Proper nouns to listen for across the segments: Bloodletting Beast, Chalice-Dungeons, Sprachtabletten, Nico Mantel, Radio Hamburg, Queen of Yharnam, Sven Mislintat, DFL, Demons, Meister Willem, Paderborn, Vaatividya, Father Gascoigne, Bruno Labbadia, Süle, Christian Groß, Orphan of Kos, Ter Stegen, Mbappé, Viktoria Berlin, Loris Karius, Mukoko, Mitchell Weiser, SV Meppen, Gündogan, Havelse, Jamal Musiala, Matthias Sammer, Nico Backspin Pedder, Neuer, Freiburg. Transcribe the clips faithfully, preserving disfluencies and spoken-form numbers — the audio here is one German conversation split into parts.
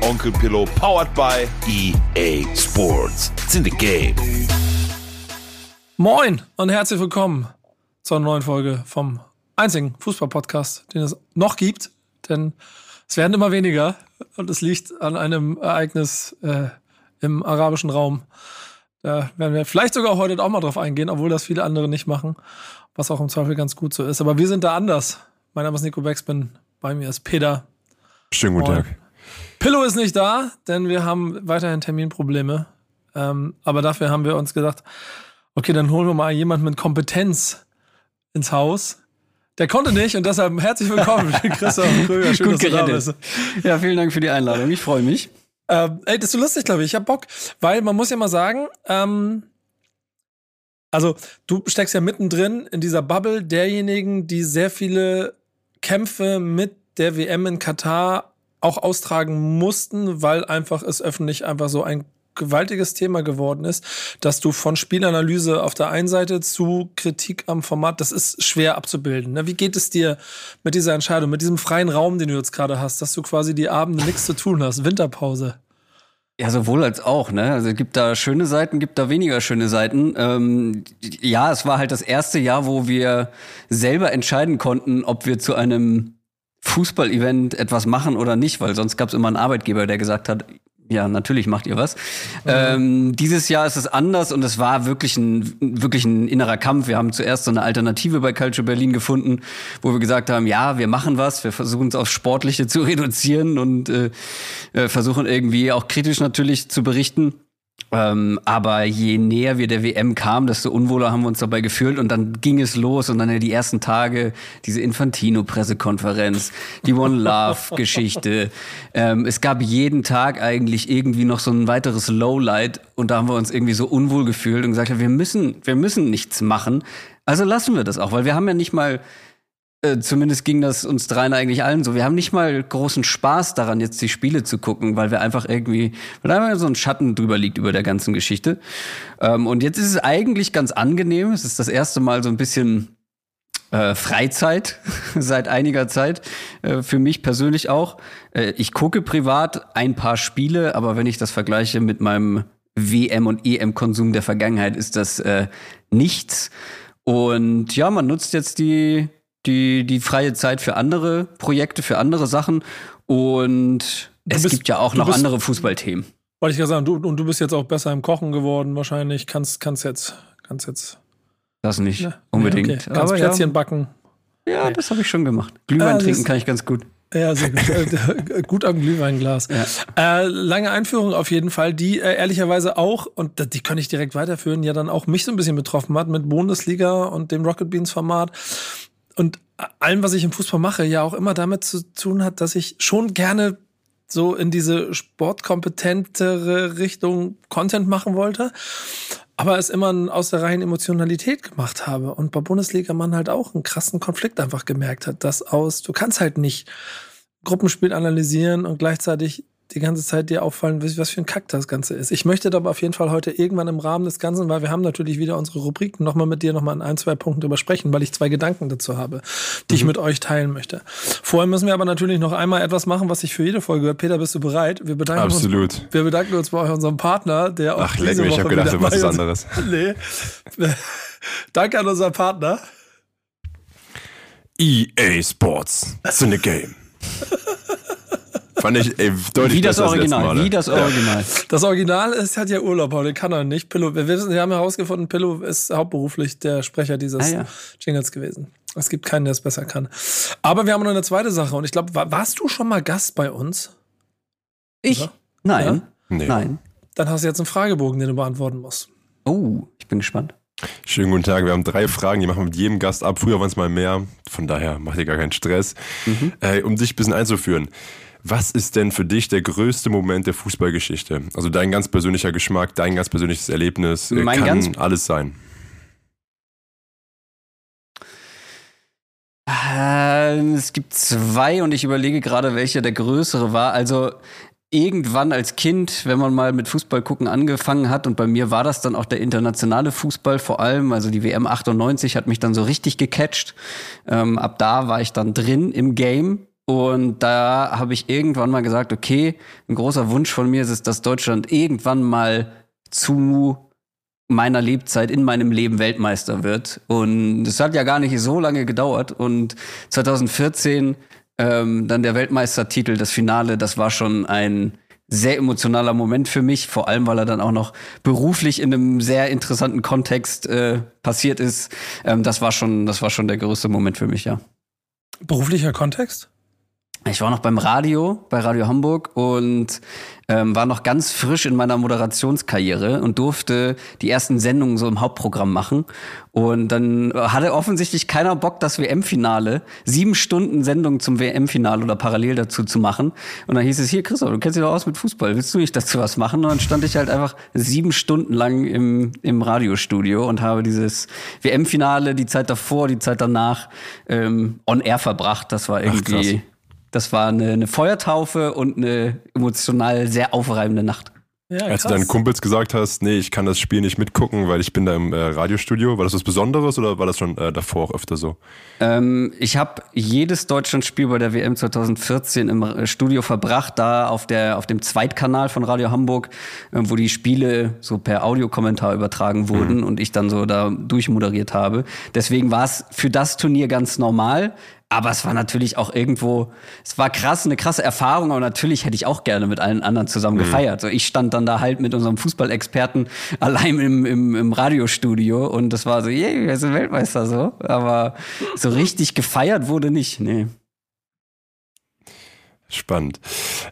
Onkel Pillow, powered by E A Sports. It's in the game. Moin und herzlich willkommen zur neuen Folge vom einzigen Fußball-Podcast, den es noch gibt. Denn es werden immer weniger und es liegt an einem Ereignis äh, im arabischen Raum. Da werden wir vielleicht sogar heute auch mal drauf eingehen, obwohl das viele andere nicht machen, was auch im Zweifel ganz gut so ist. Aber wir sind da anders. Mein Name ist Nico Backspin, bei mir ist Peter. Schönen guten Moin. Tag. Pillow ist nicht da, denn wir haben weiterhin Terminprobleme. Ähm, aber dafür haben wir uns gesagt, okay, dann holen wir mal jemanden mit Kompetenz ins Haus. Der konnte nicht und deshalb herzlich willkommen, Christoph Kröger. Schön, gut dass gerettet. Du da bist. Ja, vielen Dank für die Einladung. Ich freue mich. Ähm, ey, das ist so lustig, glaube ich. Ich habe Bock, weil man muss ja mal sagen, ähm, also du steckst ja mittendrin in dieser Bubble derjenigen, die sehr viele Kämpfe mit der W M in Katar auch austragen mussten, weil einfach es öffentlich einfach so ein gewaltiges Thema geworden ist, dass du von Spielanalyse auf der einen Seite zu Kritik am Format, das ist schwer abzubilden. Ne? Wie geht es dir mit dieser Entscheidung, mit diesem freien Raum, den du jetzt gerade hast, dass du quasi die Abende nichts zu tun hast, Winterpause? Ja, sowohl als auch, ne? Also gibt da schöne Seiten, gibt da weniger schöne Seiten. Ähm, ja, es war halt das erste Jahr, wo wir selber entscheiden konnten, ob wir zu einem Fußball-Event etwas machen oder nicht, weil sonst gab es immer einen Arbeitgeber, der gesagt hat, ja, natürlich macht ihr was. Mhm. Ähm, dieses Jahr ist es anders und es war wirklich ein, wirklich ein innerer Kampf. Wir haben zuerst so eine Alternative bei Culcha Berlin gefunden, wo wir gesagt haben, ja, wir machen was, wir versuchen es aufs Sportliche zu reduzieren und äh, versuchen irgendwie auch kritisch natürlich zu berichten. Ähm, aber je näher wir der W M kamen, desto unwohler haben wir uns dabei gefühlt und dann ging es los und dann ja die ersten Tage diese Infantino-Pressekonferenz, die One-Love-Geschichte. ähm, es gab jeden Tag eigentlich irgendwie noch so ein weiteres Lowlight und da haben wir uns irgendwie so unwohl gefühlt und gesagt, ja, wir müssen, wir müssen nichts machen, also lassen wir das auch, weil wir haben ja nicht mal... Äh, zumindest ging das uns dreien eigentlich allen so. Wir haben nicht mal großen Spaß daran, jetzt die Spiele zu gucken, weil wir einfach irgendwie, weil einfach so ein Schatten drüber liegt über der ganzen Geschichte. Ähm, und jetzt ist es eigentlich ganz angenehm. Es ist das erste Mal so ein bisschen äh, Freizeit seit einiger Zeit. Äh, für mich persönlich auch. Äh, ich gucke privat ein paar Spiele, aber wenn ich das vergleiche mit meinem W M- und E M-Konsum der Vergangenheit, ist das äh, nichts. Und ja, man nutzt jetzt die Die, die freie Zeit für andere Projekte, für andere Sachen. Und es bist, gibt ja auch noch bist, andere Fußballthemen. Wollte ich gerade sagen, du, und du bist jetzt auch besser im Kochen geworden wahrscheinlich. Kannst, kannst, jetzt, kannst jetzt... Das nicht, ja, unbedingt. Okay. Kannst aber Plätzchen ja. backen. Ja, das habe ich schon gemacht. Glühwein ah, trinken kann ich ganz gut. Ja, sehr gut. Gut am Glühweinglas. Ja. Äh, lange Einführung auf jeden Fall, die äh, ehrlicherweise auch, und die kann ich direkt weiterführen, ja dann auch mich so ein bisschen betroffen hat mit Bundesliga und dem Rocket Beans Format. Und allem, was ich im Fußball mache, ja auch immer damit zu tun hat, dass ich schon gerne so in diese sportkompetentere Richtung Content machen wollte, aber es immer aus der reinen Emotionalität gemacht habe. Und bei Bundesliga man halt auch einen krassen Konflikt einfach gemerkt hat, dass aus, du kannst halt nicht Gruppenspiel analysieren und gleichzeitig die ganze Zeit dir auffallen, was für ein Kack das Ganze ist. Ich möchte aber auf jeden Fall heute irgendwann im Rahmen des Ganzen, weil wir haben natürlich wieder unsere Rubriken, nochmal mit dir nochmal an ein, zwei Punkten drüber sprechen, weil ich zwei Gedanken dazu habe, die mhm. ich mit euch teilen möchte. Vorher müssen wir aber natürlich noch einmal etwas machen, was ich für jede Folge gehört. Peter, bist du bereit? Wir bedanken Absolut. Uns, wir bedanken uns bei unserem Partner, der auch Ach, diese leck mich, Woche ich habe gedacht, du was anderes. Nee. Danke an unseren Partner. E A Sports. It's in the game. Fand ich, ey, deutlich wie das Original, Mal, wie das Original. Ja. Das Original ist, hat ja Urlaub heute, kann er nicht. Pillow, wir, wir haben herausgefunden, Pillow ist hauptberuflich der Sprecher dieses ah, ja. Jingles gewesen. Es gibt keinen, der es besser kann. Aber wir haben noch eine zweite Sache und ich glaube, war, warst du schon mal Gast bei uns? Ich? Oder? Nein. Ja? Nee. Nein. Dann hast du jetzt einen Fragebogen, den du beantworten musst. Oh, ich bin gespannt. Schönen guten Tag, wir haben drei Fragen, die machen wir mit jedem Gast ab. Früher waren es mal mehr, von daher macht ihr gar keinen Stress. Mhm. Äh, um dich ein bisschen einzuführen. Was ist denn für dich der größte Moment der Fußballgeschichte? Also dein ganz persönlicher Geschmack, dein ganz persönliches Erlebnis, äh, kann ganz alles sein. Es gibt zwei und ich überlege gerade, welcher der größere war. Also irgendwann als Kind, wenn man mal mit Fußball gucken angefangen hat, und bei mir war das dann auch der internationale Fußball vor allem, also die W M achtundneunzig hat mich dann so richtig gecatcht. Ähm, ab da war ich dann drin im Game und da habe ich irgendwann mal gesagt, okay, ein großer Wunsch von mir ist es, dass Deutschland irgendwann mal zu meiner Lebzeit, in meinem Leben Weltmeister wird. Und es hat ja gar nicht so lange gedauert. Und zwanzig vierzehn ähm, dann der Weltmeistertitel, das Finale, das war schon ein sehr emotionaler Moment für mich. Vor allem, weil er dann auch noch beruflich in einem sehr interessanten Kontext äh, passiert ist. Ähm, das war schon, das war schon der größte Moment für mich, ja. Beruflicher Kontext? Ich war noch beim Radio, bei Radio Hamburg und ähm, war noch ganz frisch in meiner Moderationskarriere und durfte die ersten Sendungen so im Hauptprogramm machen. Und dann hatte offensichtlich keiner Bock, das W M-Finale, sieben Stunden Sendung zum W M-Finale oder parallel dazu zu machen. Und dann hieß es, hier Christoph, du kennst dich doch aus mit Fußball, willst du nicht dazu was machen? Und dann stand ich halt einfach sieben Stunden lang im, im Radiostudio und habe dieses W M-Finale, die Zeit davor, die Zeit danach ähm, on air verbracht. Das war irgendwie... Ach, das war eine, eine Feuertaufe und eine emotional sehr aufreibende Nacht. Ja, als du deinen Kumpels gesagt hast, nee, ich kann das Spiel nicht mitgucken, weil ich bin da im äh, Radiostudio. War das was Besonderes oder war das schon äh, davor auch öfter so? Ähm, ich habe jedes Deutschlandspiel bei der W M zwanzig vierzehn im äh, Studio verbracht, da auf der auf dem Zweitkanal von Radio Hamburg, äh, wo die Spiele so per Audiokommentar übertragen wurden, mhm, und ich dann so da durchmoderiert habe. Deswegen war es für das Turnier ganz normal. Aber es war natürlich auch irgendwo, es war krass, eine krasse Erfahrung, aber natürlich hätte ich auch gerne mit allen anderen zusammen gefeiert. Mhm. So, ich stand dann da halt mit unserem Fußballexperten allein im, im, im Radiostudio und das war so, yay, wir sind Weltmeister, so. Aber so richtig gefeiert wurde nicht, nee. Spannend.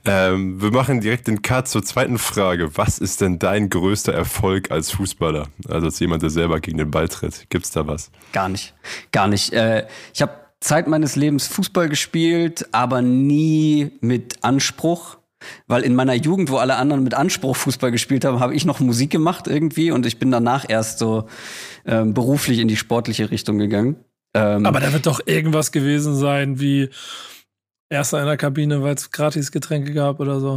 Ähm, wir machen direkt den Cut zur zweiten Frage. Was ist denn dein größter Erfolg als Fußballer? Also als jemand, der selber gegen den Ball tritt. Gibt's da was? Gar nicht, gar nicht. Äh, ich habe Zeit meines Lebens Fußball gespielt, aber nie mit Anspruch, weil in meiner Jugend, wo alle anderen mit Anspruch Fußball gespielt haben, habe ich noch Musik gemacht irgendwie und ich bin danach erst so ähm, beruflich in die sportliche Richtung gegangen. Ähm, aber da wird doch irgendwas gewesen sein wie Erster in der Kabine, weil es gratis Getränke gab oder so.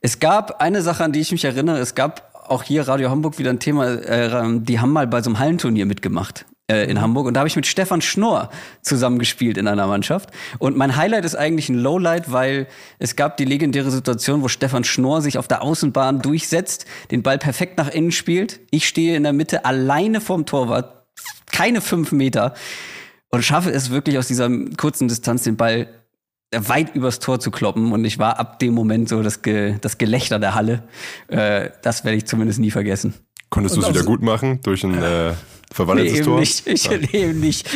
Es gab eine Sache, an die ich mich erinnere, es gab auch hier Radio Hamburg wieder ein Thema, äh, die haben mal bei so einem Hallenturnier mitgemacht in Hamburg. Und da habe ich mit Stefan Schnorr zusammengespielt in einer Mannschaft. Und mein Highlight ist eigentlich ein Lowlight, weil es gab die legendäre Situation, wo Stefan Schnorr sich auf der Außenbahn durchsetzt, den Ball perfekt nach innen spielt. Ich stehe in der Mitte alleine vorm Torwart, keine fünf Meter, und schaffe es wirklich aus dieser kurzen Distanz, den Ball weit übers Tor zu kloppen. Und ich war ab dem Moment so das, Ge- das Gelächter der Halle. Äh, das werde ich zumindest nie vergessen. Konntest du es wieder gut machen durch ein... Ja. Äh Verwandeltes nee, eben Tor? Nicht. Ich, ja. Eben nicht.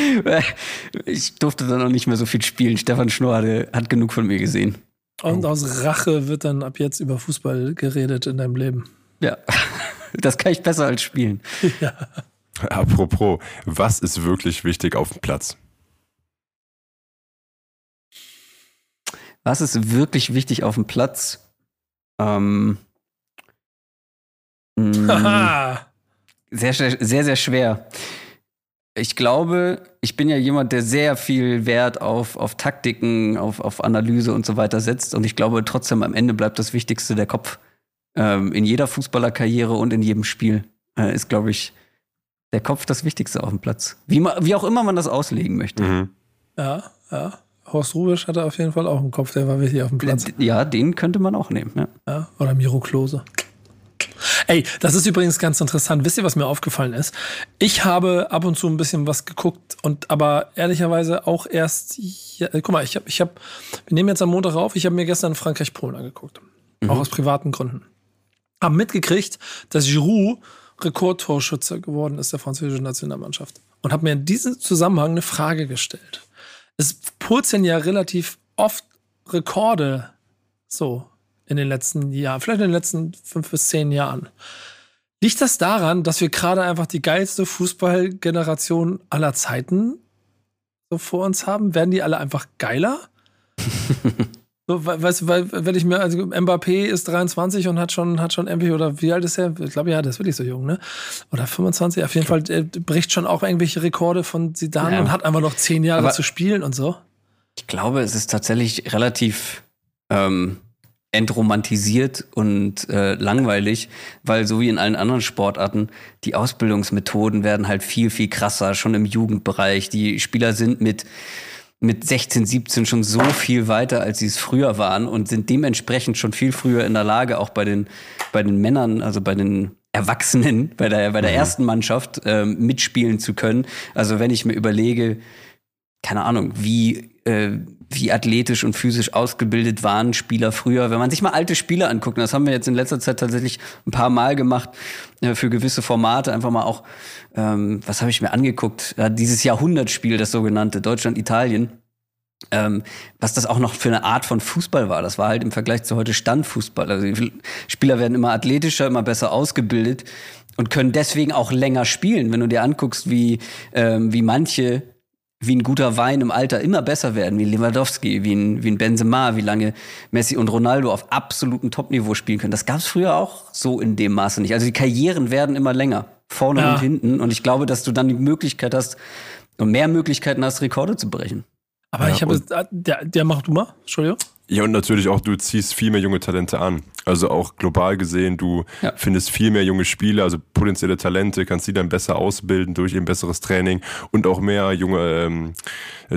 Ich durfte dann auch nicht mehr so viel spielen. Stefan Schnorr hatte, hat genug von mir gesehen. Und aus Rache wird dann ab jetzt über Fußball geredet in deinem Leben. Ja, das kann ich besser als spielen. Ja. Apropos, was ist wirklich wichtig auf dem Platz? Was ist wirklich wichtig auf dem Platz? Ähm. Haha! Sehr, sehr, sehr schwer. Ich glaube, ich bin ja jemand, der sehr viel Wert auf, auf Taktiken, auf, auf Analyse und so weiter setzt. Und ich glaube trotzdem, am Ende bleibt das Wichtigste der Kopf. Ähm, in jeder Fußballerkarriere und in jedem Spiel äh, ist, glaube ich, der Kopf das Wichtigste auf dem Platz. Wie, ma, wie auch immer man das auslegen möchte. Mhm. Ja, ja. Horst Rubisch hatte auf jeden Fall auch einen Kopf, der war wichtig auf dem Platz. Ja, den könnte man auch nehmen. Ja. Ja, oder Miro Klose. Ey, das ist übrigens ganz interessant. Wisst ihr, was mir aufgefallen ist? Ich habe ab und zu ein bisschen was geguckt und aber ehrlicherweise auch erst. Ja, guck mal, ich habe, ich habe, wir nehmen jetzt am Montag auf. Ich habe mir gestern Frankreich-Polen angeguckt, mhm, auch aus privaten Gründen. Hab mitgekriegt, dass Giroud Rekordtorschütze geworden ist der französischen Nationalmannschaft und habe mir in diesem Zusammenhang eine Frage gestellt. Es purzeln ja relativ oft Rekorde so in den letzten Jahren, vielleicht in den letzten fünf bis zehn Jahren. Liegt das daran, dass wir gerade einfach die geilste Fußballgeneration aller Zeiten so vor uns haben? Werden die alle einfach geiler? So, weißt, weil, wenn ich mir, also Mbappé ist dreiundzwanzig und hat schon, hat schon M P, oder wie alt ist er? Ich glaube, ja, der ist wirklich so jung, ne? Oder fünfundzwanzig. Auf jeden Fall, er bricht schon auch irgendwelche Rekorde von Zidane, ja, und hat einfach noch zehn Jahre aber zu spielen und so. Ich glaube, es ist tatsächlich relativ ähm, entromantisiert und äh, langweilig, weil so wie in allen anderen Sportarten, die Ausbildungsmethoden werden halt viel, viel krasser, schon im Jugendbereich. Die Spieler sind mit mit sechzehn, siebzehn schon so viel weiter, als sie es früher waren, und sind dementsprechend schon viel früher in der Lage, auch bei den, bei den Männern, also bei den Erwachsenen, bei der, bei der mhm. ersten Mannschaft ähm, mitspielen zu können. Also wenn ich mir überlege, keine Ahnung, wie, äh, wie athletisch und physisch ausgebildet waren Spieler früher. Wenn man sich mal alte Spieler anguckt, das haben wir jetzt in letzter Zeit tatsächlich ein paar Mal gemacht, äh, für gewisse Formate, einfach mal auch, ähm, was habe ich mir angeguckt? Ja, dieses Jahrhundertspiel, das sogenannte Deutschland-Italien, ähm, was das auch noch für eine Art von Fußball war. Das war halt im Vergleich zu heute Standfußball. Also die Spieler werden immer athletischer, immer besser ausgebildet und können deswegen auch länger spielen. Wenn du dir anguckst, wie, ähm, wie manche wie ein guter Wein im Alter immer besser werden, wie Lewandowski, wie ein, wie ein Benzema, wie lange Messi und Ronaldo auf absolutem Topniveau spielen können. Das gab es früher auch so in dem Maße nicht. Also die Karrieren werden immer länger, vorne ja. und hinten. Und ich glaube, dass du dann die Möglichkeit hast und mehr Möglichkeiten hast, Rekorde zu brechen. Aber ja, ich habe, der, der macht du mal, Entschuldigung. Ja, und natürlich auch, du ziehst viel mehr junge Talente an. Also auch global gesehen, du ja. findest viel mehr junge Spieler, also potenzielle Talente, kannst die dann besser ausbilden durch eben besseres Training und auch mehr junge ähm,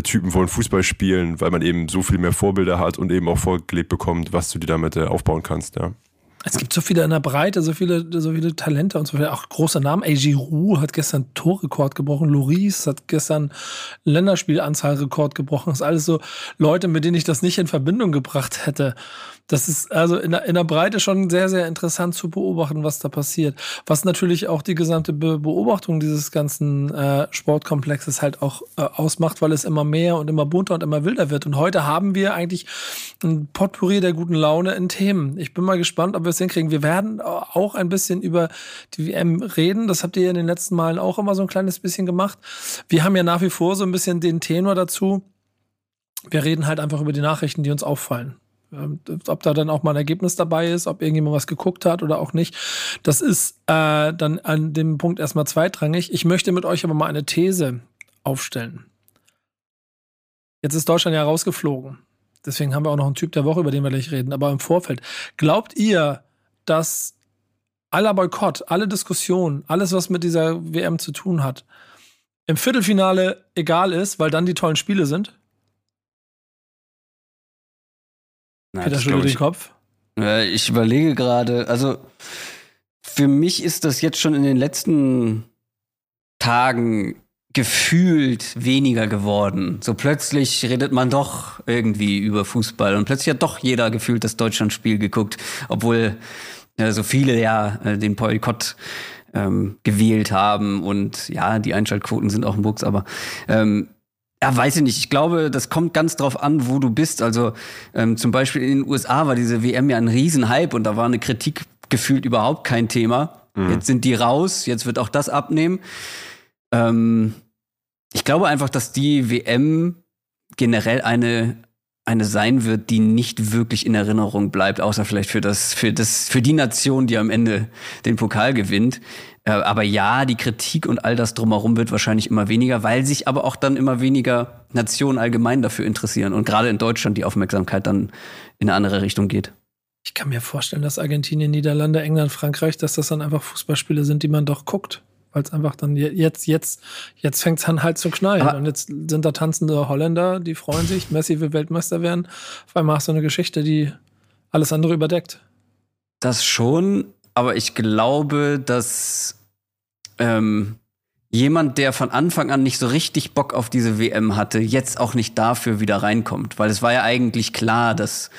Typen wollen Fußball spielen, weil man eben so viel mehr Vorbilder hat und eben auch vorgelebt bekommt, was du dir damit äh, aufbauen kannst, ja. Es gibt so viele in der Breite, so viele, so viele Talente und so viele, auch große Namen. Ey, Giroud hat gestern Torrekord gebrochen, Loris hat gestern Länderspielanzahlrekord gebrochen. Das ist alles so Leute, mit denen ich das nicht in Verbindung gebracht hätte. Das ist also in der, in der Breite schon sehr, sehr interessant zu beobachten, was da passiert. Was natürlich auch die gesamte Be- Beobachtung dieses ganzen äh, Sportkomplexes halt auch äh, ausmacht, weil es immer mehr und immer bunter und immer wilder wird. Und heute haben wir eigentlich ein Potpourri der guten Laune in Themen. Ich bin mal gespannt, ob wir es hinkriegen. Wir werden auch ein bisschen über die W M reden. Das habt ihr in den letzten Malen auch immer so ein kleines bisschen gemacht. Wir haben ja nach wie vor so ein bisschen den Tenor dazu. Wir reden halt einfach über die Nachrichten, die uns auffallen. Ob da dann auch mal ein Ergebnis dabei ist, ob irgendjemand was geguckt hat oder auch nicht. Das ist äh, dann an dem Punkt erstmal zweitrangig. Ich möchte mit euch aber mal eine These aufstellen. Jetzt ist Deutschland ja rausgeflogen. Deswegen haben wir auch noch einen Typ der Woche, über den wir gleich reden. Aber im Vorfeld, glaubt ihr, dass aller Boykott, alle Diskussionen, alles, was mit dieser W M zu tun hat, im Viertelfinale egal ist, weil dann die tollen Spiele sind? Nein, Peter schüttelt den Kopf. Äh, ich überlege gerade, also für mich ist das jetzt schon in den letzten Tagen gefühlt weniger geworden. So plötzlich redet man doch irgendwie über Fußball und plötzlich hat doch jeder gefühlt das Deutschlandspiel geguckt, obwohl äh, so viele ja äh, den Boykott ähm, gewählt haben und ja, die Einschaltquoten sind auch ein Buchs, aber ähm, ja, weiß ich nicht. Ich glaube, das kommt ganz drauf an, wo du bist. Also ähm, zum Beispiel in den U S A war diese W M ja ein Riesenhype und da war eine Kritik gefühlt überhaupt kein Thema. Mhm. Jetzt sind die raus, jetzt wird auch das abnehmen. Ähm, ich glaube einfach, dass die W M generell eine, eine sein wird, die nicht wirklich in Erinnerung bleibt, außer vielleicht für das, für das, für die Nation, die am Ende den Pokal gewinnt. Aber ja, die Kritik und all das drumherum wird wahrscheinlich immer weniger, weil sich aber auch dann immer weniger Nationen allgemein dafür interessieren und gerade in Deutschland die Aufmerksamkeit dann in eine andere Richtung geht. Ich kann mir vorstellen, dass Argentinien, Niederlande, England, Frankreich, dass das dann einfach Fußballspiele sind, die man doch guckt, weil es einfach dann jetzt, jetzt, jetzt fängt es an halt zu knallen. Aber und jetzt sind da tanzende Holländer, die freuen sich, Messi will Weltmeister werden. Auf einmal hast du eine Geschichte, die alles andere überdeckt. Das schon, aber ich glaube, dass Ähm, jemand, der von Anfang an nicht so richtig Bock auf diese W M hatte, jetzt auch nicht dafür wieder reinkommt. Weil es war ja eigentlich klar, dass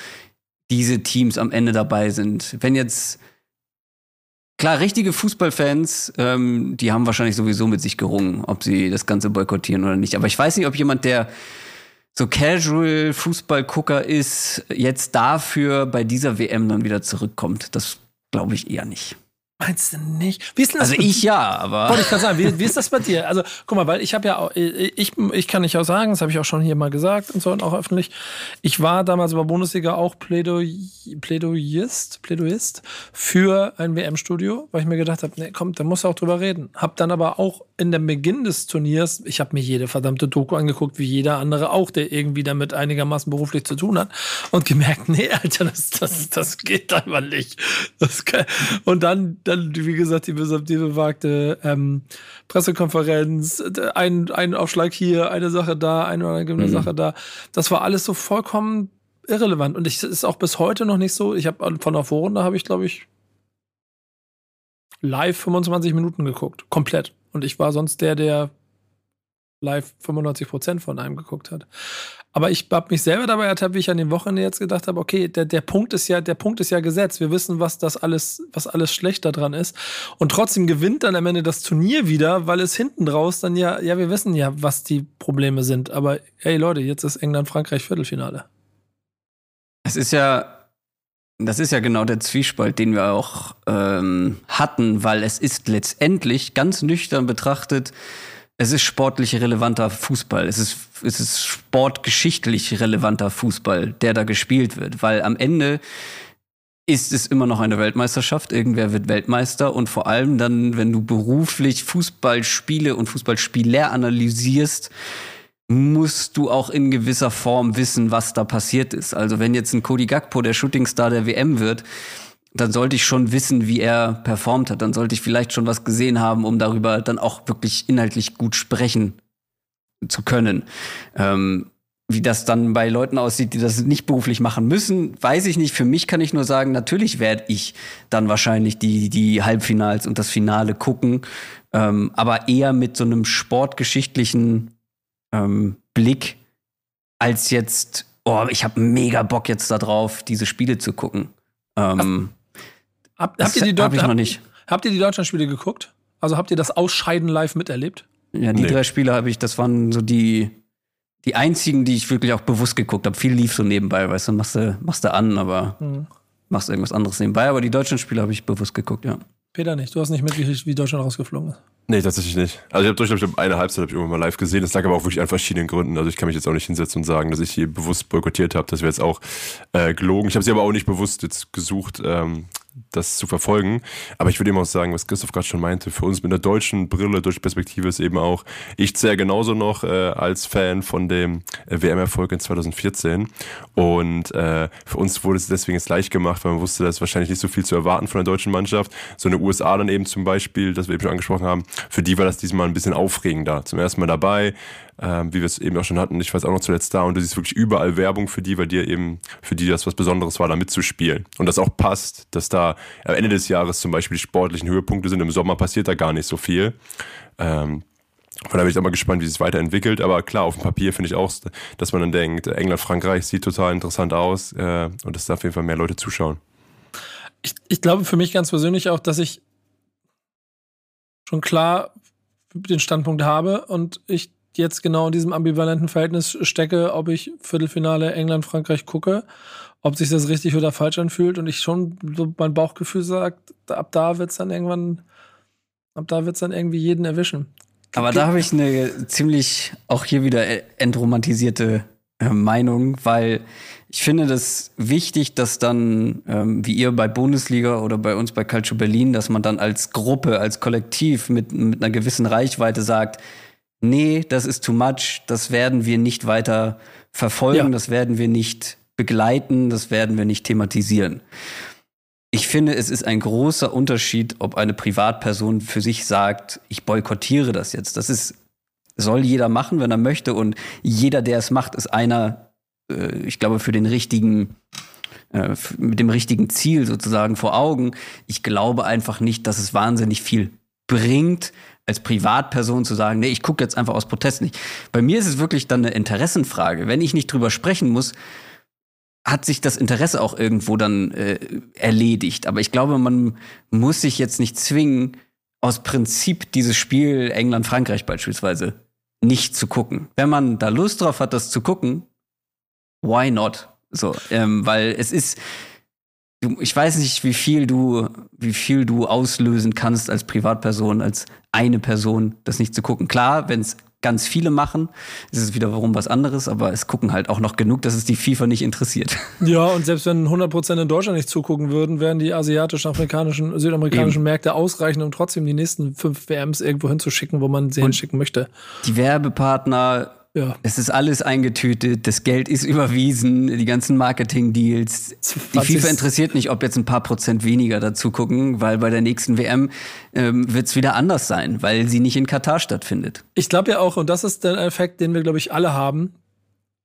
diese Teams am Ende dabei sind. Wenn jetzt, klar, richtige Fußballfans, ähm, die haben wahrscheinlich sowieso mit sich gerungen, ob sie das Ganze boykottieren oder nicht. Aber ich weiß nicht, ob jemand, der so casual Fußballgucker ist, jetzt dafür bei dieser W M dann wieder zurückkommt. Das glaube ich eher nicht. Meinst du nicht? Wie ist denn das also ich ja, aber... Wollte ich gerade sagen, wie, wie ist das bei dir? Also guck mal, weil ich habe ja auch, ich, ich kann nicht auch sagen, das habe ich auch schon hier mal gesagt und so und auch öffentlich, ich war damals bei Bundesliga auch Plädoy- Plädoyist, Plädoyist für ein W M-Studio, weil ich mir gedacht habe, nee, komm, da musst du auch drüber reden. Hab dann aber auch in dem Beginn des Turniers, ich habe mir jede verdammte Doku angeguckt, wie jeder andere auch, der irgendwie damit einigermaßen beruflich zu tun hat und gemerkt, nee, Alter, das, das, das geht einfach nicht. Das kann, und dann wie gesagt, die besagte ähm, Pressekonferenz, ein, ein Aufschlag hier, eine Sache da, eine oder andere mhm. Sache da. Das war alles so vollkommen irrelevant. Und es ist auch bis heute noch nicht so. Ich habe von der Vorrunde habe ich, glaube ich, live fünfundzwanzig Minuten geguckt. Komplett. Und ich war sonst der, der live fünfundneunzig Prozent von einem geguckt hat. Aber ich habe mich selber dabei ertappt, wie ich an den Wochenende jetzt gedacht habe, okay, der, der Punkt ist ja, der Punkt ist ja gesetzt. Wir wissen, was das alles, was alles schlecht daran ist. Und trotzdem gewinnt dann am Ende das Turnier wieder, weil es hinten raus dann ja, ja, wir wissen ja, was die Probleme sind. Aber hey Leute, jetzt ist England-Frankreich Viertelfinale. Das ist ja, das ist ja genau der Zwiespalt, den wir auch ähm, hatten, weil es ist letztendlich ganz nüchtern betrachtet, es ist sportlich relevanter Fußball. Es ist, es ist sportgeschichtlich relevanter Fußball, der da gespielt wird. Weil am Ende ist es immer noch eine Weltmeisterschaft. Irgendwer wird Weltmeister. Und vor allem dann, wenn du beruflich Fußballspiele und Fußballspieler analysierst, musst du auch in gewisser Form wissen, was da passiert ist. Also wenn jetzt ein Cody Gakpo der Shootingstar der W M wird, dann sollte ich schon wissen, wie er performt hat. Dann sollte ich vielleicht schon was gesehen haben, um darüber dann auch wirklich inhaltlich gut sprechen zu können. Ähm, wie das dann bei Leuten aussieht, die das nicht beruflich machen müssen, weiß ich nicht. Für mich kann ich nur sagen, natürlich werde ich dann wahrscheinlich die, die Halbfinals und das Finale gucken. Ähm, aber eher mit so einem sportgeschichtlichen ähm, Blick, als jetzt, oh, ich habe mega Bock jetzt da drauf, diese Spiele zu gucken. Ähm, Hab, habt ihr die Deu- hab ich noch nicht. Habt ihr die Deutschlandspiele geguckt? Also habt ihr das Ausscheiden live miterlebt? Ja, die nee. drei Spiele habe ich, das waren so die, die einzigen, die ich wirklich auch bewusst geguckt habe. Viel lief so nebenbei, weißt du, machst du, machst du an, aber mhm. machst irgendwas anderes nebenbei. Aber die Deutschlandspiele habe ich bewusst geguckt, ja. Peter nicht, du hast nicht mitgekriegt, wie Deutschland rausgeflogen ist. Nee, tatsächlich nicht. Also ich habe Deutschland eine Halbzeit habe ich irgendwann mal live gesehen. Das lag aber auch wirklich an verschiedenen Gründen. Also ich kann mich jetzt auch nicht hinsetzen und sagen, dass ich hier bewusst boykottiert habe. Das wäre jetzt auch äh, gelogen. Ich habe sie aber auch nicht bewusst jetzt gesucht, ähm, das zu verfolgen. Aber ich würde eben auch sagen, was Christoph gerade schon meinte, für uns mit der deutschen Brille, deutsche Perspektive ist eben auch, ich zähle genauso noch äh, als Fan von dem W M-Erfolg in zwanzig vierzehn. Und äh, für uns wurde es deswegen jetzt leicht gemacht, weil man wusste, da ist wahrscheinlich nicht so viel zu erwarten von der deutschen Mannschaft. So eine U S A dann eben zum Beispiel, das wir eben schon angesprochen haben, für die war das diesmal ein bisschen aufregender. Zum ersten Mal dabei, ähm, wie wir es eben auch schon hatten, ich war jetzt auch noch zuletzt da und du siehst wirklich überall Werbung für die, weil dir eben für die das was Besonderes war, da mitzuspielen. Und das auch passt, dass da am Ende des Jahres zum Beispiel die sportlichen Höhepunkte sind. Im Sommer passiert da gar nicht so viel. Ähm, von daher bin ich auch mal gespannt, wie es sich weiterentwickelt. Aber klar, auf dem Papier finde ich auch, dass man dann denkt, England, Frankreich sieht total interessant aus äh, und dass da auf jeden Fall mehr Leute zuschauen. Ich, ich glaube für mich ganz persönlich auch, dass ich schon klar den Standpunkt habe und ich jetzt genau in diesem ambivalenten Verhältnis stecke, ob ich Viertelfinale England-Frankreich gucke, ob sich das richtig oder falsch anfühlt und ich schon so mein Bauchgefühl sagt, ab da wird's dann irgendwann, ab da wird's dann irgendwie jeden erwischen. Aber da habe ich eine ziemlich auch hier wieder entromantisierte Meinung, weil ich finde das wichtig, dass dann, ähm, wie ihr bei Bundesliga oder bei uns bei Culcha Berlin, dass man dann als Gruppe, als Kollektiv mit, mit einer gewissen Reichweite sagt, nee, das ist too much, das werden wir nicht weiter verfolgen, ja. Das werden wir nicht begleiten, das werden wir nicht thematisieren. Ich finde, es ist ein großer Unterschied, ob eine Privatperson für sich sagt, ich boykottiere das jetzt. Das ist soll jeder machen, wenn er möchte. Und jeder, der es macht, ist einer, äh, ich glaube, für den richtigen, äh, f- mit dem richtigen Ziel sozusagen vor Augen. Ich glaube einfach nicht, dass es wahnsinnig viel bringt, als Privatperson zu sagen, nee, ich gucke jetzt einfach aus Protest nicht. Bei mir ist es wirklich dann eine Interessenfrage. Wenn ich nicht drüber sprechen muss, hat sich das Interesse auch irgendwo dann äh, erledigt. Aber ich glaube, man muss sich jetzt nicht zwingen, aus Prinzip dieses Spiel England-Frankreich beispielsweise nicht zu gucken. Wenn man da Lust drauf hat, das zu gucken, why not? So, ähm, weil es ist du, ich weiß nicht, wie viel du, wie viel du auslösen kannst als Privatperson, als eine Person, das nicht zu gucken. Klar, wenn es ganz viele machen, ist es wiederum was anderes, aber es gucken halt auch noch genug, dass es die FIFA nicht interessiert. Ja, und selbst wenn hundert Prozent in Deutschland nicht zugucken würden, wären die asiatisch-afrikanischen, südamerikanischen Eben. Märkte ausreichend, um trotzdem die nächsten fünf W Ms irgendwo hinzuschicken, wo man sie und hinschicken möchte. Die Werbepartner, ja. Es ist alles eingetütet, das Geld ist überwiesen, die ganzen Marketing-Deals. Die FIFA interessiert nicht, ob jetzt ein paar Prozent weniger dazu gucken, weil bei der nächsten W M ähm, wird es wieder anders sein, weil sie nicht in Katar stattfindet. Ich glaube ja auch, und das ist der Effekt, den wir, glaube ich, alle haben.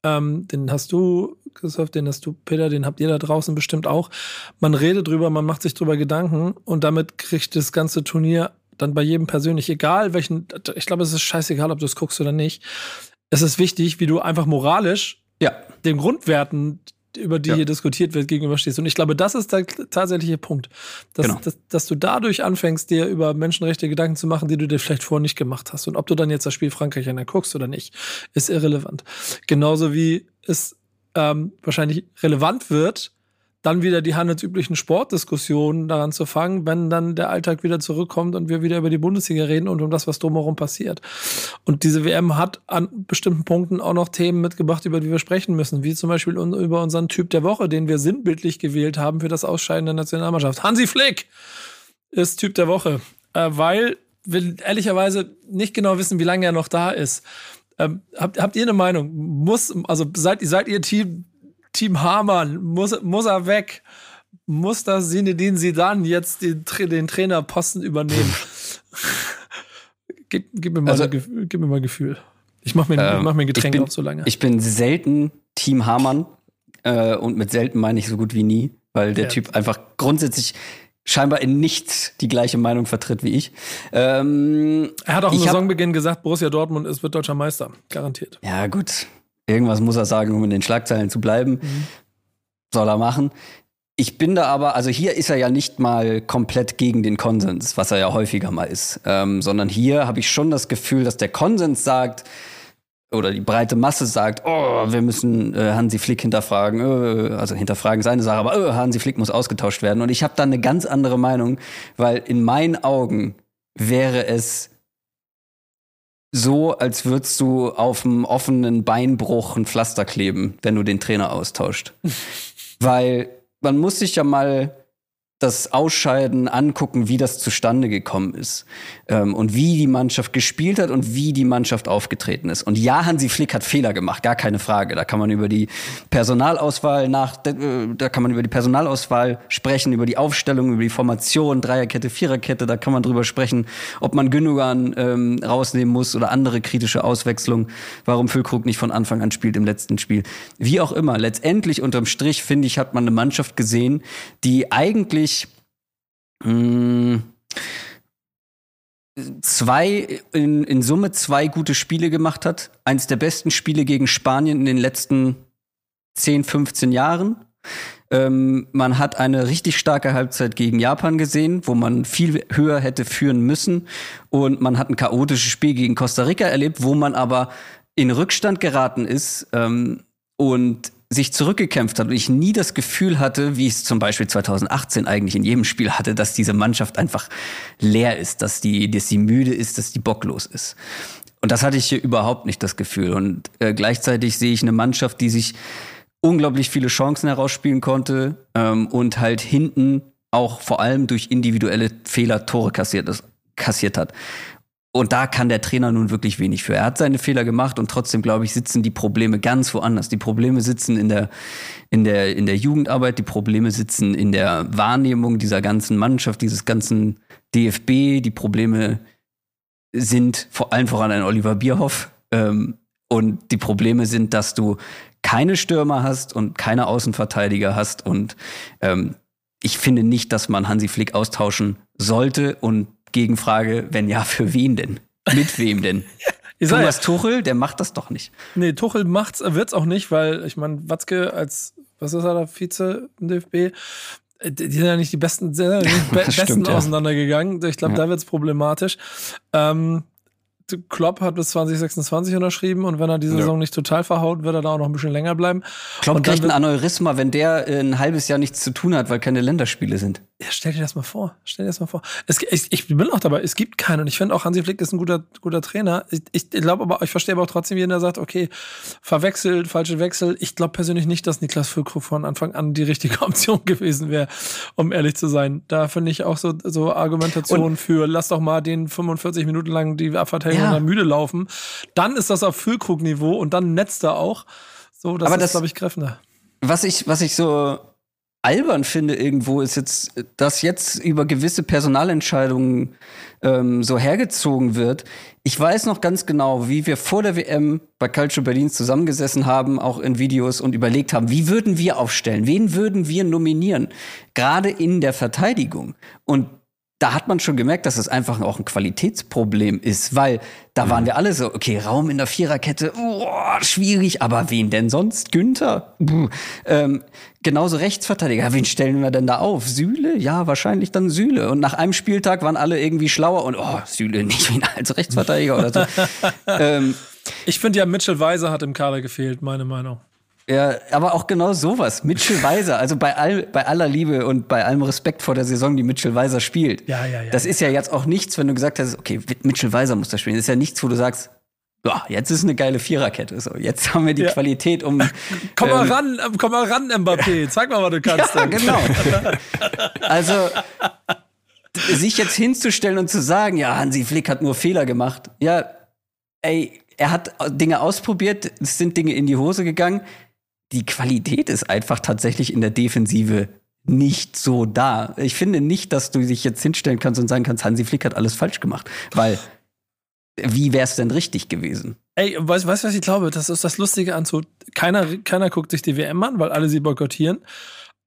Ähm, den hast du, Christoph, den hast du, Peter, den habt ihr da draußen bestimmt auch. Man redet drüber, man macht sich drüber Gedanken und damit kriegt das ganze Turnier dann bei jedem persönlich, egal welchen, ich glaube, es ist scheißegal, ob du es guckst oder nicht. Es ist wichtig, wie du einfach moralisch ja. den Grundwerten, über die ja. hier diskutiert wird, gegenüberstehst. Und ich glaube, das ist der tatsächliche Punkt. Dass, genau. dass, dass du dadurch anfängst, dir über Menschenrechte Gedanken zu machen, die du dir vielleicht vorher nicht gemacht hast. Und ob du dann jetzt das Spiel Frankreich anguckst oder nicht, ist irrelevant. Genauso wie es ähm, wahrscheinlich relevant wird, dann wieder die handelsüblichen Sportdiskussionen daran zu fangen, wenn dann der Alltag wieder zurückkommt und wir wieder über die Bundesliga reden und um das, was drumherum passiert. Und diese W M hat an bestimmten Punkten auch noch Themen mitgebracht, über die wir sprechen müssen, wie zum Beispiel un- über unseren Typ der Woche, den wir sinnbildlich gewählt haben für das Ausscheiden der Nationalmannschaft. Hansi Flick ist Typ der Woche, äh, weil wir ehrlicherweise nicht genau wissen, wie lange er noch da ist. Ähm, habt, habt ihr eine Meinung? Muss, also seid, seid ihr Team Team Hamann, muss, muss er weg? Muss das Zinedine Zidane jetzt den, den Trainerposten übernehmen? gib, gib, mir mal also, ein, gib mir mal ein Gefühl. Ich mach mir, äh, mach mir ein Getränk bin, auf so lange. Ich bin selten Team Hamann äh, und mit selten meine ich so gut wie nie, weil der ja. Typ einfach grundsätzlich scheinbar in nichts die gleiche Meinung vertritt wie ich. Ähm, er hat auch am Saisonbeginn gesagt, Borussia Dortmund ist, wird deutscher Meister. Garantiert. Ja, gut. Irgendwas muss er sagen, um in den Schlagzeilen zu bleiben. Mhm. Soll er machen. Ich bin da aber, also hier ist er ja nicht mal komplett gegen den Konsens, was er ja häufiger mal ist. Ähm, sondern hier habe ich schon das Gefühl, dass der Konsens sagt, oder die breite Masse sagt, oh, wir müssen äh, Hansi Flick hinterfragen. Äh, also hinterfragen ist eine Sache, aber äh, Hansi Flick muss ausgetauscht werden. Und ich habe da eine ganz andere Meinung, weil in meinen Augen wäre es so, als würdest du auf einem offenen Beinbruch ein Pflaster kleben, wenn du den Trainer austauscht. Weil man muss sich ja mal das Ausscheiden angucken, wie das zustande gekommen ist. Ähm, und wie die Mannschaft gespielt hat und wie die Mannschaft aufgetreten ist. Und ja, Hansi Flick hat Fehler gemacht, gar keine Frage. Da kann man über die Personalauswahl nach, da kann man über die Personalauswahl sprechen, über die Aufstellung, über die Formation, Dreierkette, Viererkette, da kann man drüber sprechen, ob man Gündogan ähm, rausnehmen muss oder andere kritische Auswechslung, warum Füllkrug nicht von Anfang an spielt im letzten Spiel. Wie auch immer, letztendlich unterm Strich, finde ich, hat man eine Mannschaft gesehen, die eigentlich mh, zwei, in, in Summe zwei gute Spiele gemacht hat. Eins der besten Spiele gegen Spanien in den letzten zehn, fünfzehn Jahren. Ähm, man hat eine richtig starke Halbzeit gegen Japan gesehen, wo man viel höher hätte führen müssen. Und man hat ein chaotisches Spiel gegen Costa Rica erlebt, wo man aber in Rückstand geraten ist, ähm, und sich zurückgekämpft hat und ich nie das Gefühl hatte, wie ich es zum Beispiel zweitausendachtzehn eigentlich in jedem Spiel hatte, dass diese Mannschaft einfach leer ist, dass die, dass die müde ist, dass die bocklos ist. Und das hatte ich hier überhaupt nicht das Gefühl. Und äh, gleichzeitig sehe ich eine Mannschaft, die sich unglaublich viele Chancen herausspielen konnte ähm, und halt hinten auch vor allem durch individuelle Fehler Tore kassiert, das, kassiert hat. Und da kann der Trainer nun wirklich wenig für. Er hat seine Fehler gemacht und trotzdem, glaube ich, sitzen die Probleme ganz woanders. Die Probleme sitzen in der, in der, in der Jugendarbeit, die Probleme sitzen in der Wahrnehmung dieser ganzen Mannschaft, dieses ganzen D F B. Die Probleme sind vor allem voran ein Oliver Bierhoff. Ähm, und die Probleme sind, dass du keine Stürmer hast und keine Außenverteidiger hast. Und ähm, ich finde nicht, dass man Hansi Flick austauschen sollte und Gegenfrage, wenn ja, für wen denn? Mit wem denn? Thomas Tuchel, der macht das doch nicht. Nee, Tuchel macht's, wird's auch nicht, weil, ich meine, Watzke als, was ist er da, Vize im D F B, die sind ja nicht die besten, die sind ja nicht be- Stimmt, besten ja. auseinandergegangen. Ich glaube, ja. da wird's problematisch. Ähm, Klopp hat bis zwanzig sechsundzwanzig unterschrieben und wenn er diese ja. Saison nicht total verhaut, wird er da auch noch ein bisschen länger bleiben. Klopp kriegt ein Aneurysma, wenn der ein halbes Jahr nichts zu tun hat, weil keine Länderspiele sind. Ja, stell dir das mal vor. Stell dir das mal vor. Es, ich, ich bin auch dabei, es gibt keinen und ich finde auch Hansi Flick ist ein guter, guter Trainer. Ich, ich glaube aber, ich verstehe aber auch trotzdem jeden, der sagt, okay, verwechselt, falsche Wechsel. Ich glaube persönlich nicht, dass Niklas Füllkrug von Anfang an die richtige Option gewesen wäre, um ehrlich zu sein. Da finde ich auch so, so Argumentationen und für, lass doch mal den fünfundvierzig Minuten lang die Abverteidigung ja. müde laufen, dann ist das auf Füllkrug-Niveau und dann netzt er auch. So, das aber ist, glaube ich, kräftiger. Was ich, was ich so albern finde irgendwo, ist jetzt, dass jetzt über gewisse Personalentscheidungen ähm, so hergezogen wird. Ich weiß noch ganz genau, wie wir vor der W M bei Culcha Berlin zusammengesessen haben, auch in Videos und überlegt haben, wie würden wir aufstellen? Wen würden wir nominieren? Gerade in der Verteidigung. Und da hat man schon gemerkt, dass es einfach auch ein Qualitätsproblem ist, weil da waren wir alle so, okay, Raum in der Viererkette, oh, schwierig, aber wen denn sonst? Günther? Ähm, genauso Rechtsverteidiger, wen stellen wir denn da auf? Süle? Ja, wahrscheinlich dann Süle. Und nach einem Spieltag waren alle irgendwie schlauer und oh, Süle nicht als Rechtsverteidiger oder so. ähm, ich finde ja, Mitchell Weiser hat im Kader gefehlt, meine Meinung. Ja, aber auch genau sowas. Mitchell Weiser, also bei, all, bei aller Liebe und bei allem Respekt vor der Saison, die Mitchell Weiser spielt. Ja, ja, ja. Das ist ja jetzt auch nichts, wenn du gesagt hast, okay, Mitchell Weiser muss das spielen. Das ist ja nichts, wo du sagst, ja, jetzt ist eine geile Viererkette. So, jetzt haben wir die ja. Qualität um... Komm mal ähm, ran, komm mal ran, Mbappé. Ja. Zeig mal, was du kannst. Ja, genau. Also, sich jetzt hinzustellen und zu sagen, ja, Hansi Flick hat nur Fehler gemacht. Ja, ey, er hat Dinge ausprobiert, es sind Dinge in die Hose gegangen. Die Qualität ist einfach tatsächlich in der Defensive nicht so da. Ich finde nicht, dass du dich jetzt hinstellen kannst und sagen kannst, Hansi Flick hat alles falsch gemacht. Weil, wie wäre es denn richtig gewesen? Ey, weißt du, was ich glaube? Das ist das Lustige an so, keiner, keiner guckt sich die W M an, weil alle sie boykottieren.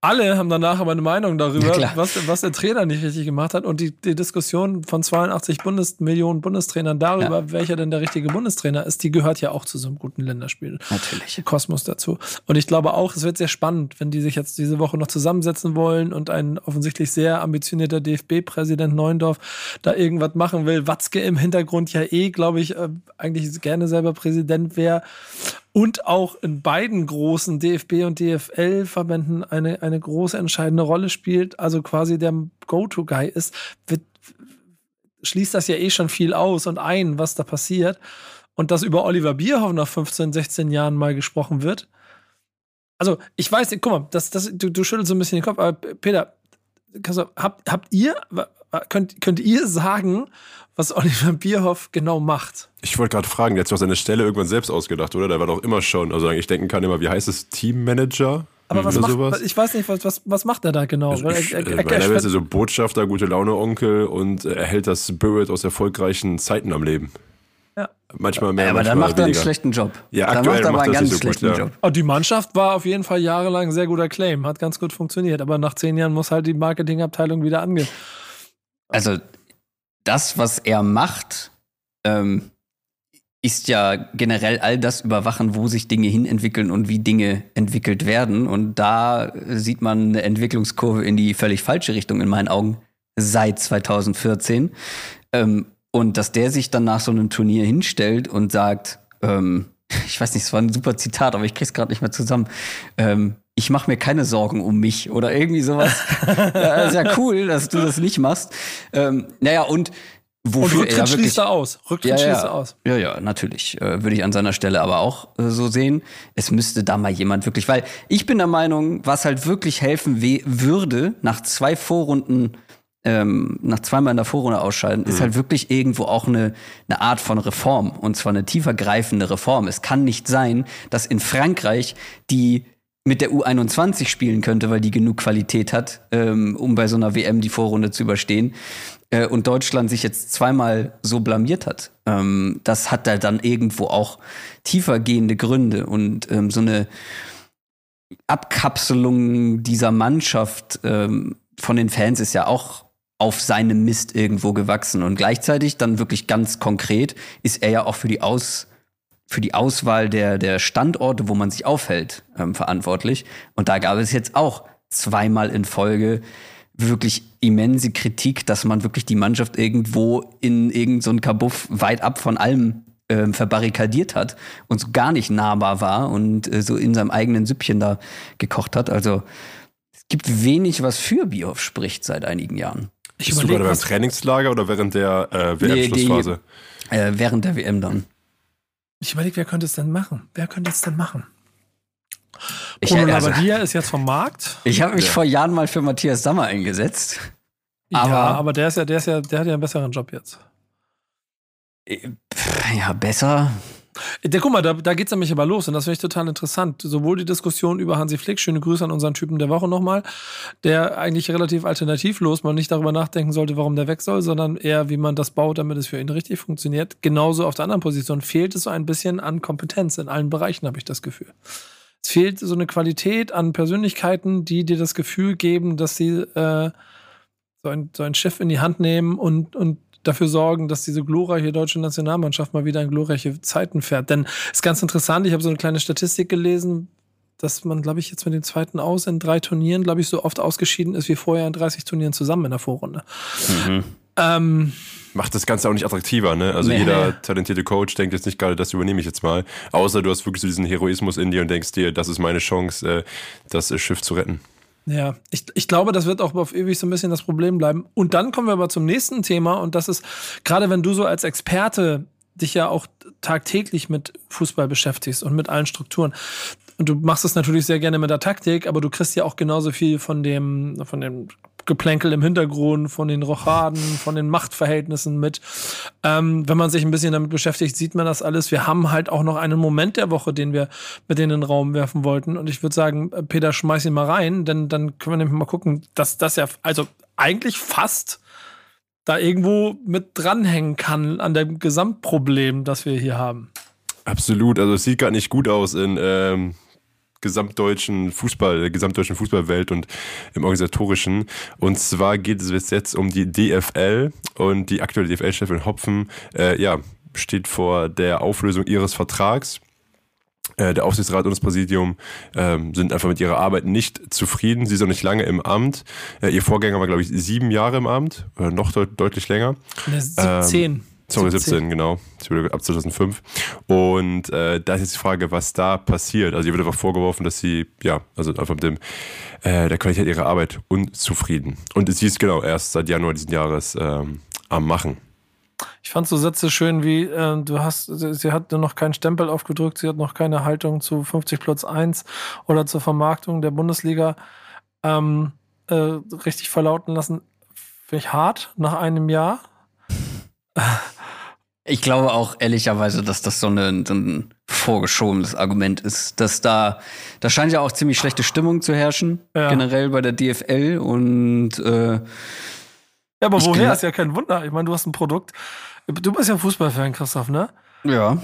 Alle haben danach aber eine Meinung darüber, was, was der Trainer nicht richtig gemacht hat. Und die, die Diskussion von zweiundachtzig Bundes- Millionen Bundestrainern darüber, ja. welcher denn der richtige Bundestrainer ist, die gehört ja auch zu so einem guten Länderspiel. Natürlich. Kosmos dazu. Und ich glaube auch, es wird sehr spannend, wenn die sich jetzt diese Woche noch zusammensetzen wollen und ein offensichtlich sehr ambitionierter D F B-Präsident Neuendorf da irgendwas machen will. Watzke im Hintergrund ja eh, glaube ich, eigentlich gerne selber Präsident wäre. Und auch in beiden großen D F B- und D F L-Verbänden eine, eine große entscheidende Rolle spielt, also quasi der Go-To-Guy ist, wird, schließt das ja eh schon viel aus und ein, was da passiert. Und dass über Oliver Bierhoff nach fünfzehn, sechzehn Jahren mal gesprochen wird. Also, ich weiß, guck mal, das, das, du, du schüttelst so ein bisschen den Kopf, aber Peter, habt, habt ihr, könnt, könnt ihr sagen, was Oliver Bierhoff genau macht? Ich wollte gerade fragen, der hat sich auch seine Stelle irgendwann selbst ausgedacht, oder? Der war doch immer schon, also ich denken kann immer, wie heißt es, Teammanager? Aber was macht, sowas? Ich weiß nicht, was, was, was macht er da genau? Also ich, er, er, er, er, er ist also Botschafter, Gute-Laune-Onkel und er hält das Spirit aus erfolgreichen Zeiten am Leben. Ja. Manchmal mehr, aber manchmal dann macht weniger. Er einen schlechten Job. Ja, dann aktuell macht er aber macht einen ganz so schlechten gut, Job. Ja. Die Mannschaft war auf jeden Fall jahrelang ein sehr guter Claim, hat ganz gut funktioniert, aber nach zehn Jahren muss halt die Marketingabteilung wieder angehen. Also das, was er macht, ähm, ist ja generell all das Überwachen, wo sich Dinge hinentwickeln und wie Dinge entwickelt werden. Und da sieht man eine Entwicklungskurve in die völlig falsche Richtung in meinen Augen seit zweitausendvierzehn. Ähm, und dass der sich dann nach so einem Turnier hinstellt und sagt, ähm, ich weiß nicht, es war ein super Zitat, aber ich krieg's gerade nicht mehr zusammen, ähm, ich mache mir keine Sorgen um mich oder irgendwie sowas. Ja, ist ja cool, dass du das nicht machst. Ähm, naja, und wofür und Rücktritt er wirklich... schließt er aus. Rücktritt ja, schließt er aus. Ja, ja, natürlich. Äh, würde ich an seiner Stelle aber auch äh, so sehen. Es müsste da mal jemand wirklich... Weil ich bin der Meinung, was halt wirklich helfen we- würde, nach zwei Vorrunden, ähm, nach zweimal in der Vorrunde ausscheiden, mhm. ist halt wirklich irgendwo auch eine, eine Art von Reform. Und zwar eine tiefergreifende Reform. Es kann nicht sein, dass in Frankreich die... mit der U einundzwanzig spielen könnte, weil die genug Qualität hat, ähm, um bei so einer W M die Vorrunde zu überstehen. Äh, und Deutschland sich jetzt zweimal so blamiert hat. Ähm, das hat da dann irgendwo auch tiefergehende Gründe. Und ähm, so eine Abkapselung dieser Mannschaft ähm, von den Fans ist ja auch auf seinem Mist irgendwo gewachsen. Und gleichzeitig dann wirklich ganz konkret ist er ja auch für die Aus für die Auswahl der, der Standorte, wo man sich aufhält, ähm, verantwortlich. Und da gab es jetzt auch zweimal in Folge wirklich immense Kritik, dass man wirklich die Mannschaft irgendwo in irgend so ein Kabuff weit ab von allem ähm, verbarrikadiert hat und so gar nicht nahbar war und äh, so in seinem eigenen Süppchen da gekocht hat. Also es gibt wenig, was für Bierhoff spricht seit einigen Jahren. Ich Bist du gerade beim Trainingslager oder während der äh, W M-Schlussphase? Nee, äh, während der W M dann. Ich überlege, wer könnte es denn machen? Wer könnte es denn machen? Bruno Labbadia also, ist jetzt vom Markt. Ich habe mich ja. vor Jahren mal für Matthias Sammer eingesetzt. Aber, ja, aber der ist ja, der ist ja, der hat ja einen besseren Job jetzt. Ja, besser. Der, guck mal, da, da geht es nämlich aber los und das finde ich total interessant. Sowohl die Diskussion über Hansi Flick, schöne Grüße an unseren Typen der Woche nochmal, der eigentlich relativ alternativlos, man nicht darüber nachdenken sollte, warum der weg soll, sondern eher, wie man das baut, damit es für ihn richtig funktioniert. Genauso auf der anderen Position fehlt es so ein bisschen an Kompetenz in allen Bereichen, habe ich das Gefühl. Es fehlt so eine Qualität an Persönlichkeiten, die dir das Gefühl geben, dass sie äh, so, ein, so ein Schiff in die Hand nehmen und, und dafür sorgen, dass diese glorreiche deutsche Nationalmannschaft mal wieder in glorreiche Zeiten fährt. Denn es ist ganz interessant, ich habe so eine kleine Statistik gelesen, dass man, glaube ich, jetzt mit dem zweiten Aus in drei Turnieren, glaube ich, so oft ausgeschieden ist wie vorher in dreißig Turnieren zusammen in der Vorrunde. Mhm. Ähm, Macht das Ganze auch nicht attraktiver, ne? Also nee. Jeder talentierte Coach denkt jetzt nicht gerade, das übernehme ich jetzt mal. Außer du hast wirklich so diesen Heroismus in dir und denkst dir, das ist meine Chance, das Schiff zu retten. Ja, ich, ich glaube, das wird auch auf ewig so ein bisschen das Problem bleiben. Und dann kommen wir aber zum nächsten Thema und das ist, gerade wenn du so als Experte dich ja auch tagtäglich mit Fußball beschäftigst und mit allen Strukturen und du machst es natürlich sehr gerne mit der Taktik, aber du kriegst ja auch genauso viel von dem, von dem Geplänkel im Hintergrund, von den Rochaden, von den Machtverhältnissen mit. Ähm, wenn man sich ein bisschen damit beschäftigt, sieht man das alles. Wir haben halt auch noch einen Moment der Woche, den wir mit in den Raum werfen wollten. Und ich würde sagen, Peter, schmeiß ihn mal rein, denn dann können wir nämlich mal gucken, dass das ja also eigentlich fast da irgendwo mit dranhängen kann an dem Gesamtproblem, das wir hier haben. Absolut. Also es sieht gar nicht gut aus in ähm gesamtdeutschen Fußball, der gesamtdeutschen Fußballwelt und im organisatorischen. Und zwar geht es jetzt um die D F L und die aktuelle D F L-Chefin Hopfen äh, ja, steht vor der Auflösung ihres Vertrags. Äh, der Aufsichtsrat und das Präsidium äh, sind einfach mit ihrer Arbeit nicht zufrieden. Sie ist auch nicht lange im Amt. Äh, ihr Vorgänger war, glaube ich, sieben Jahre im Amt, oder noch deut- deutlich länger. siebzehn Ähm, Sorry, siebzehn, genau. Ab zweitausendfünf. Und äh, da ist jetzt die Frage, was da passiert. Also ihr wird einfach vorgeworfen, dass sie, ja, also einfach mit dem, äh, der Qualität ihrer Arbeit unzufrieden. Und sie ist genau erst seit Januar diesen Jahres ähm, am Machen. Ich fand so Sätze schön wie, äh, du hast, sie hat noch keinen Stempel aufgedrückt, sie hat noch keine Haltung zu fünfzig plus eins oder zur Vermarktung der Bundesliga ähm, äh, richtig verlauten lassen. Finde ich hart, nach einem Jahr. Ich glaube auch ehrlicherweise, dass das so, eine, so ein vorgeschobenes Argument ist, dass da, da scheint ja auch ziemlich schlechte Stimmung zu herrschen, ja. generell bei der D F L und äh, ja, aber woher? Glaub, ist ja kein Wunder. Ich meine, du hast ein Produkt. Du bist ja Fußballfan, Christoph, ne? Ja.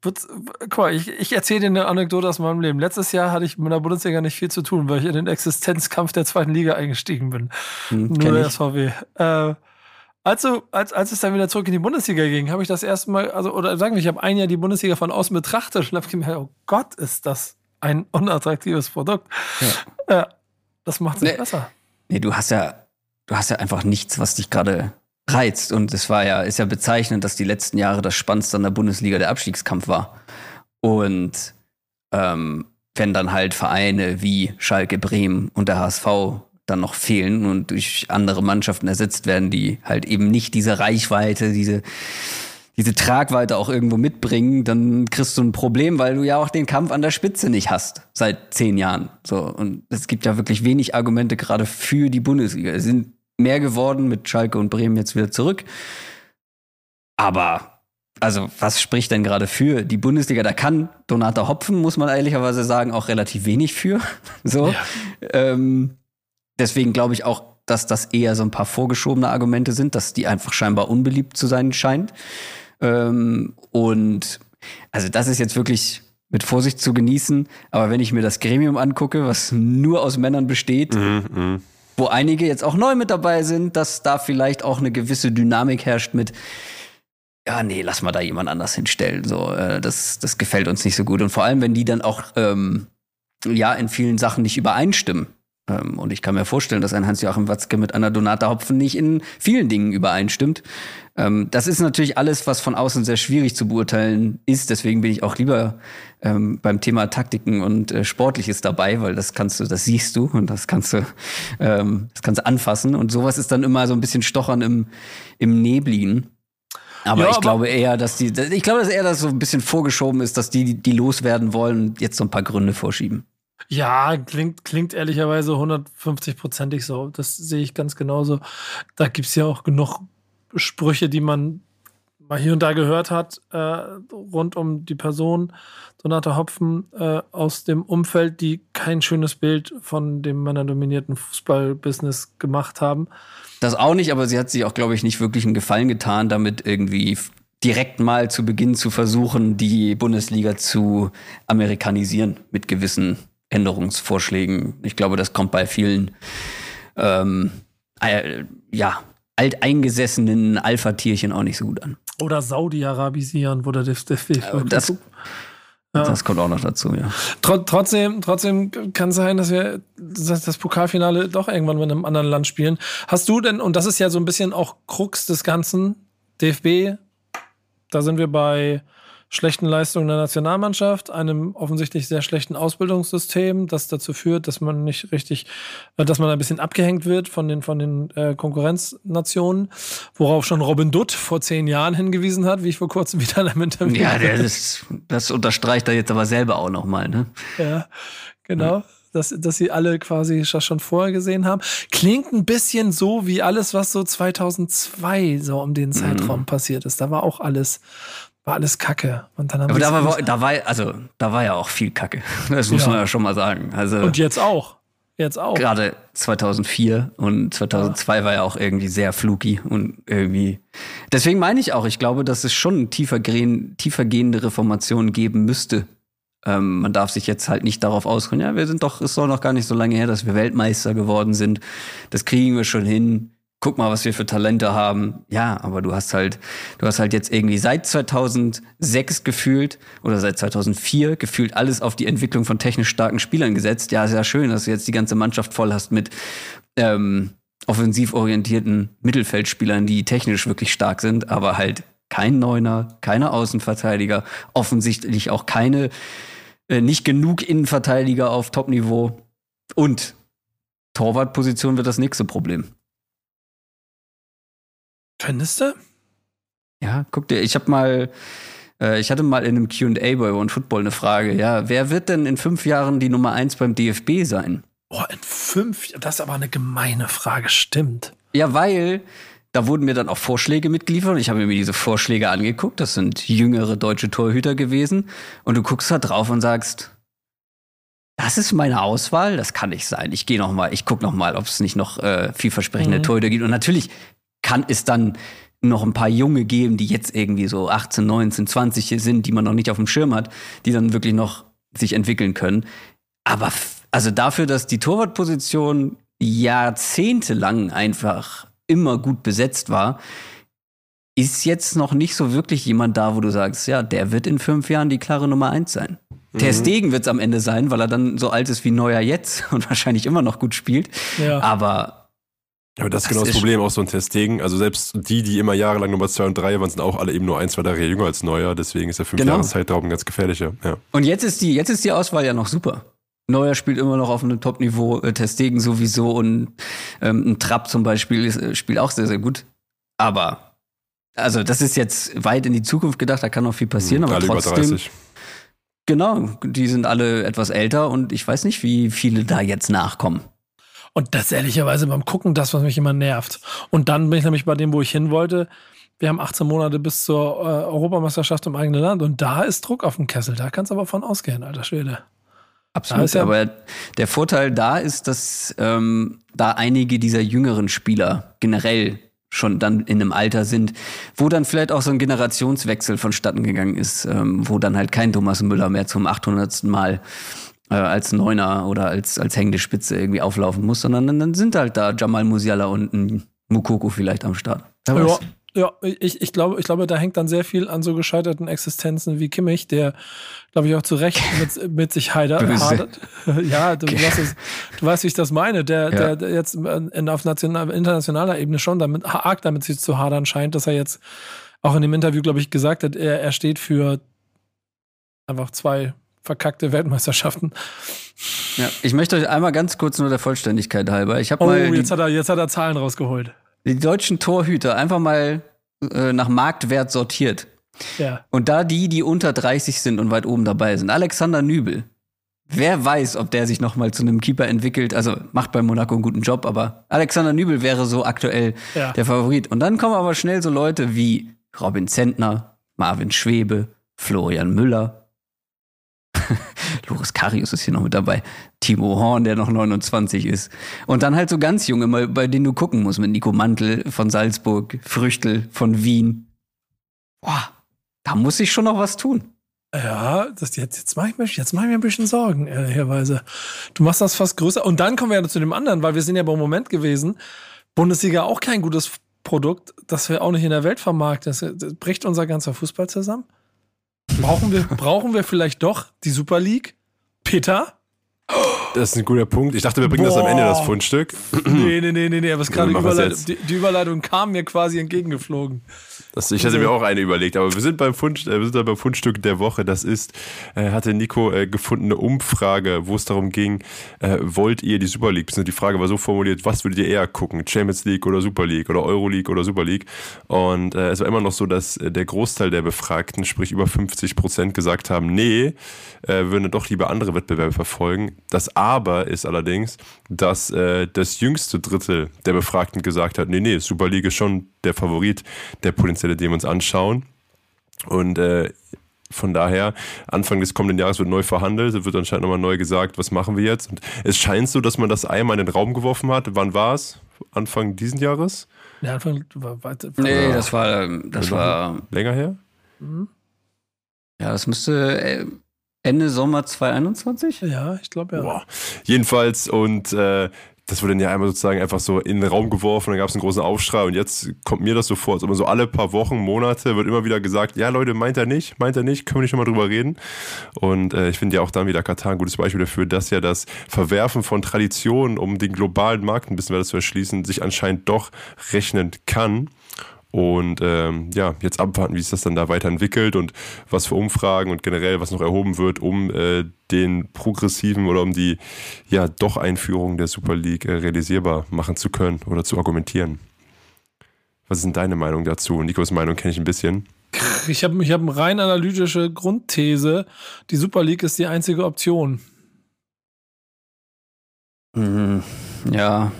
Guck mal, ich, ich erzähle dir eine Anekdote aus meinem Leben. Letztes Jahr hatte ich mit der Bundesliga nicht viel zu tun, weil ich in den Existenzkampf der zweiten Liga eingestiegen bin. Hm, Nur der S V W. Äh, Also, als, als es dann wieder zurück in die Bundesliga ging, habe ich das erste Mal, also, oder sagen wir, ich habe ein Jahr die Bundesliga von außen betrachtet und habe gemerkt, oh Gott, ist das ein unattraktives Produkt. Ja. Äh, das macht es nicht nee, besser. Nee, du hast ja, du hast ja einfach nichts, was dich gerade reizt. Und es war ja, ist ja bezeichnend, dass die letzten Jahre das Spannendste an der Bundesliga der Abstiegskampf war. Und ähm, wenn dann halt Vereine wie Schalke, Bremen und der H S V dann noch fehlen und durch andere Mannschaften ersetzt werden, die halt eben nicht diese Reichweite, diese, diese Tragweite auch irgendwo mitbringen, dann kriegst du ein Problem, weil du ja auch den Kampf an der Spitze nicht hast seit zehn Jahren. So, und es gibt ja wirklich wenig Argumente gerade für die Bundesliga. Es sind mehr geworden mit Schalke und Bremen jetzt wieder zurück. Aber also was spricht denn gerade für die Bundesliga? Da kann Donata Hopfen, muss man ehrlicherweise sagen, auch relativ wenig für. So, ja. ähm, Deswegen glaube ich auch, dass das eher so ein paar vorgeschobene Argumente sind, dass die einfach scheinbar unbeliebt zu sein scheint. Ähm, und also das ist jetzt wirklich mit Vorsicht zu genießen. Aber wenn ich mir das Gremium angucke, was nur aus Männern besteht, mhm, wo einige jetzt auch neu mit dabei sind, dass da vielleicht auch eine gewisse Dynamik herrscht mit, ja, nee, lass mal da jemand anders hinstellen. So, äh, das, das gefällt uns nicht so gut. Und vor allem, wenn die dann auch ähm, ja in vielen Sachen nicht übereinstimmen. Und ich kann mir vorstellen, dass ein Hans-Joachim Watzke mit einer Donata Hopfen nicht in vielen Dingen übereinstimmt. Das ist natürlich alles, was von außen sehr schwierig zu beurteilen ist. Deswegen bin ich auch lieber beim Thema Taktiken und Sportliches dabei, weil das kannst du, das siehst du und das kannst du, das kannst du anfassen. Und sowas ist dann immer so ein bisschen Stochern im, im Nebligen. Aber, ja, ich, aber glaube eher, dass die, ich glaube, dass eher das so ein bisschen vorgeschoben ist, dass die, die loswerden wollen und jetzt so ein paar Gründe vorschieben. Ja, klingt, klingt ehrlicherweise hundertfünfzig-prozentig so. Das sehe ich ganz genauso. Da gibt es ja auch genug Sprüche, die man mal hier und da gehört hat, äh, rund um die Person Donata Hopfen äh, aus dem Umfeld, die kein schönes Bild von dem männerdominierten Fußballbusiness gemacht haben. Das auch nicht, aber sie hat sich auch, glaube ich, nicht wirklich einen Gefallen getan, damit irgendwie direkt mal zu Beginn zu versuchen, die Bundesliga zu amerikanisieren mit gewissen Änderungsvorschlägen. Ich glaube, das kommt bei vielen ähm, äh, ja, alteingesessenen Alpha-Tierchen auch nicht so gut an. Oder Saudi-Arabisieren, wo der Diff das, ja. das kommt auch noch dazu, ja. Tr- trotzdem, trotzdem kann es sein, dass wir das, das Pokalfinale doch irgendwann mit einem anderen Land spielen. Hast du denn, und das ist ja so ein bisschen auch Krux des Ganzen, D F B, da sind wir bei schlechten Leistungen der Nationalmannschaft, einem offensichtlich sehr schlechten Ausbildungssystem, das dazu führt, dass man nicht richtig, dass man ein bisschen abgehängt wird von den, von den äh, Konkurrenznationen, worauf schon Robin Dutt vor zehn Jahren hingewiesen hat, wie ich vor kurzem wieder in einem Interview Ja, der ist, das unterstreicht er jetzt aber selber auch nochmal, ne? Ja, genau. Ja. Dass, dass sie alle quasi schon vorher gesehen haben. Klingt ein bisschen so wie alles, was so zweitausendzwei so um den Zeitraum mhm. passiert ist. Da war auch alles... War alles Kacke. Und dann haben Aber da war, da, war, also, da war ja auch viel Kacke. Das muss ja. man ja schon mal sagen. Also, und jetzt auch. Jetzt auch. Gerade zweitausendvier und zweitausendzwei ja. war ja auch irgendwie sehr fluky. Und irgendwie. Deswegen meine ich auch, ich glaube, dass es schon tiefer, tiefergehende Reformationen geben müsste. Ähm, man darf sich jetzt halt nicht darauf ausruhen, ja, wir sind doch, es ist doch noch gar nicht so lange her, dass wir Weltmeister geworden sind. Das kriegen wir schon hin. Guck mal, was wir für Talente haben. Ja, aber du hast halt, du hast halt jetzt irgendwie seit zweitausendsechs gefühlt oder seit zweitausendvier gefühlt alles auf die Entwicklung von technisch starken Spielern gesetzt. Ja, ist ja schön, dass du jetzt die ganze Mannschaft voll hast mit ähm, offensiv orientierten Mittelfeldspielern, die technisch wirklich stark sind, aber halt kein Neuner, keine Außenverteidiger, offensichtlich auch keine, äh, nicht genug Innenverteidiger auf Topniveau. Und Torwartposition wird das nächste Problem. Findest du? Ja, guck dir, ich habe mal, äh, ich hatte mal in einem Q and A bei One Football eine Frage, ja, wer wird denn in fünf Jahren die Nummer eins beim D F B sein? Boah, in fünf, das ist aber eine gemeine Frage, stimmt. Ja, weil, da wurden mir dann auch Vorschläge mitgeliefert und ich habe mir diese Vorschläge angeguckt, das sind jüngere deutsche Torhüter gewesen und du guckst da drauf und sagst, das ist meine Auswahl, das kann nicht sein, ich gehe nochmal, ich gucke nochmal, ob es nicht noch äh, vielversprechende mhm. Torhüter gibt und natürlich kann es dann noch ein paar Junge geben, die jetzt irgendwie so achtzehn, neunzehn, zwanzig sind, die man noch nicht auf dem Schirm hat, die dann wirklich noch sich entwickeln können. Aber f- also dafür, dass die Torwartposition jahrzehntelang einfach immer gut besetzt war, ist jetzt noch nicht so wirklich jemand da, wo du sagst, ja, der wird in fünf Jahren die klare Nummer eins sein. Mhm. Ter Stegen wird es am Ende sein, weil er dann so alt ist wie Neuer jetzt und wahrscheinlich immer noch gut spielt. Ja. Aber Aber das, das ist genau das Problem, auch so ein Ter Stegen. Also selbst die, die immer jahrelang Nummer zwei und drei waren, sind auch alle eben nur ein, zwei Jahre jünger als Neuer. Deswegen ist der fünf genau. Jahre Zeitraum ganz gefährlicher. Ja. Und jetzt ist, die, jetzt ist die Auswahl ja noch super. Neuer spielt immer noch auf einem Top-Niveau, äh, Ter Stegen sowieso und ähm, ein Trapp zum Beispiel ist, äh, spielt auch sehr, sehr gut. Aber, also das ist jetzt weit in die Zukunft gedacht, da kann noch viel passieren. Mhm, aber alle trotzdem, über dreißig. Genau, die sind alle etwas älter und ich weiß nicht, wie viele da jetzt nachkommen. Und das ehrlicherweise beim Gucken, das, was mich immer nervt. Und dann bin ich nämlich bei dem, wo ich hin wollte. Wir haben achtzehn Monate bis zur äh, Europameisterschaft im eigenen Land. Und da ist Druck auf dem Kessel. Da kannst du aber von ausgehen, alter Schwede. Absolut. Ja, aber der Vorteil da ist, dass ähm, da einige dieser jüngeren Spieler generell schon dann in einem Alter sind, wo dann vielleicht auch so ein Generationswechsel vonstatten gegangen ist, ähm, wo dann halt kein Thomas Müller mehr zum achthundertsten Mal als Neuner oder als, als hängende Spitze irgendwie auflaufen muss, sondern dann sind halt da Jamal Musiala und ein Mukoko vielleicht am Start. Ja, Ja, ich, ich glaube, ich glaube, da hängt dann sehr viel an so gescheiterten Existenzen wie Kimmich, der, glaube ich, auch zu Recht mit, mit sich heidert. Ja, du, du, weißt es, du weißt, wie ich das meine, der, ja. der jetzt in, auf national, internationaler Ebene schon damit, arg damit sich zu hadern scheint, dass er jetzt auch in dem Interview, glaube ich, gesagt hat, er, er steht für einfach zwei verkackte Weltmeisterschaften. Ja, ich möchte euch einmal ganz kurz nur der Vollständigkeit halber. Ich habe oh, mal. Jetzt hat er, jetzt hat er Zahlen rausgeholt. Die deutschen Torhüter einfach mal äh, nach Marktwert sortiert. Ja. Und da die, die unter dreißig sind und weit oben dabei sind. Alexander Nübel. Wer weiß, ob der sich nochmal zu einem Keeper entwickelt. Also macht bei Monaco einen guten Job, aber Alexander Nübel wäre so aktuell ja. der Favorit. Und dann kommen aber schnell so Leute wie Robin Zentner, Marvin Schwebe, Florian Müller. Loris Karius ist hier noch mit dabei. Timo Horn, der noch neunundzwanzig ist. Und dann halt so ganz junge, mal, bei denen du gucken musst. Mit Nico Mantel von Salzburg, Früchtl von Wien. Boah, da muss ich schon noch was tun. Ja, das jetzt, jetzt mache ich, mach ich mir ein bisschen Sorgen, ehrlicherweise. Du machst das fast größer. Und dann kommen wir ja zu dem anderen, weil wir sind ja beim Moment gewesen. Bundesliga auch kein gutes Produkt, das wir auch nicht in der Welt vermarkten. Das, das bricht unser ganzer Fußball zusammen. Brauchen wir, brauchen wir vielleicht doch die Super League? Peter? Das ist ein guter Punkt. Ich dachte, wir bringen Boah. das am Ende, das Fundstück. Nee, nee, nee, nee, nee. Aber es gerade Überleit- die, die Überleitung kam mir quasi entgegengeflogen. Das, ich hätte mir auch eine überlegt, aber wir sind beim, Fund, wir sind beim Fundstück der Woche. Das ist, äh, hatte Nico äh, gefunden, eine Umfrage, wo es darum ging, äh, wollt ihr die Super League? Die Frage war so formuliert, was würdet ihr eher gucken? Champions League oder Super League oder Euro League oder Super League? Und äh, es war immer noch so, dass der Großteil der Befragten, sprich über fünfzig Prozent, gesagt haben, nee, äh, würden doch lieber andere Wettbewerbe verfolgen. Das Aber ist allerdings, dass äh, das jüngste Drittel der Befragten gesagt hat, nee, nee, Super League ist schon der Favorit der Potenzial, den wir uns anschauen. Und äh, von daher, Anfang des kommenden Jahres wird neu verhandelt, es wird anscheinend nochmal neu gesagt, was machen wir jetzt. Und es scheint so, dass man das einmal in den Raum geworfen hat. Wann war es? Anfang diesen Jahres? Ja, Anfang war, war, war, nee, war, das war das war länger her? Mhm. Ja, das müsste Ende Sommer zwanzig einundzwanzig? Ja, ich glaube ja. Boah. Jedenfalls und äh, das wurde dann ja einmal sozusagen einfach so in den Raum geworfen, dann gab es einen großen Aufschrei und jetzt kommt mir das so vor, als ob so alle paar Wochen, Monate wird immer wieder gesagt, ja Leute, meint er nicht, meint er nicht, können wir nicht nochmal drüber reden. Und äh, ich finde ja auch dann wieder Katar ein gutes Beispiel dafür, dass ja das Verwerfen von Traditionen, um den globalen Markt ein bisschen weiter zu erschließen, sich anscheinend doch rechnen kann. Und ähm, ja, jetzt abwarten, wie es das dann da weiterentwickelt und was für Umfragen und generell was noch erhoben wird, um äh, den progressiven oder um die ja doch Einführung der Super League äh, realisierbar machen zu können oder zu argumentieren. Was ist denn deine Meinung dazu? Nikos Meinung kenne ich ein bisschen. Ich habe ich hab eine rein analytische Grundthese. Die Super League ist die einzige Option. Mhm. Ja,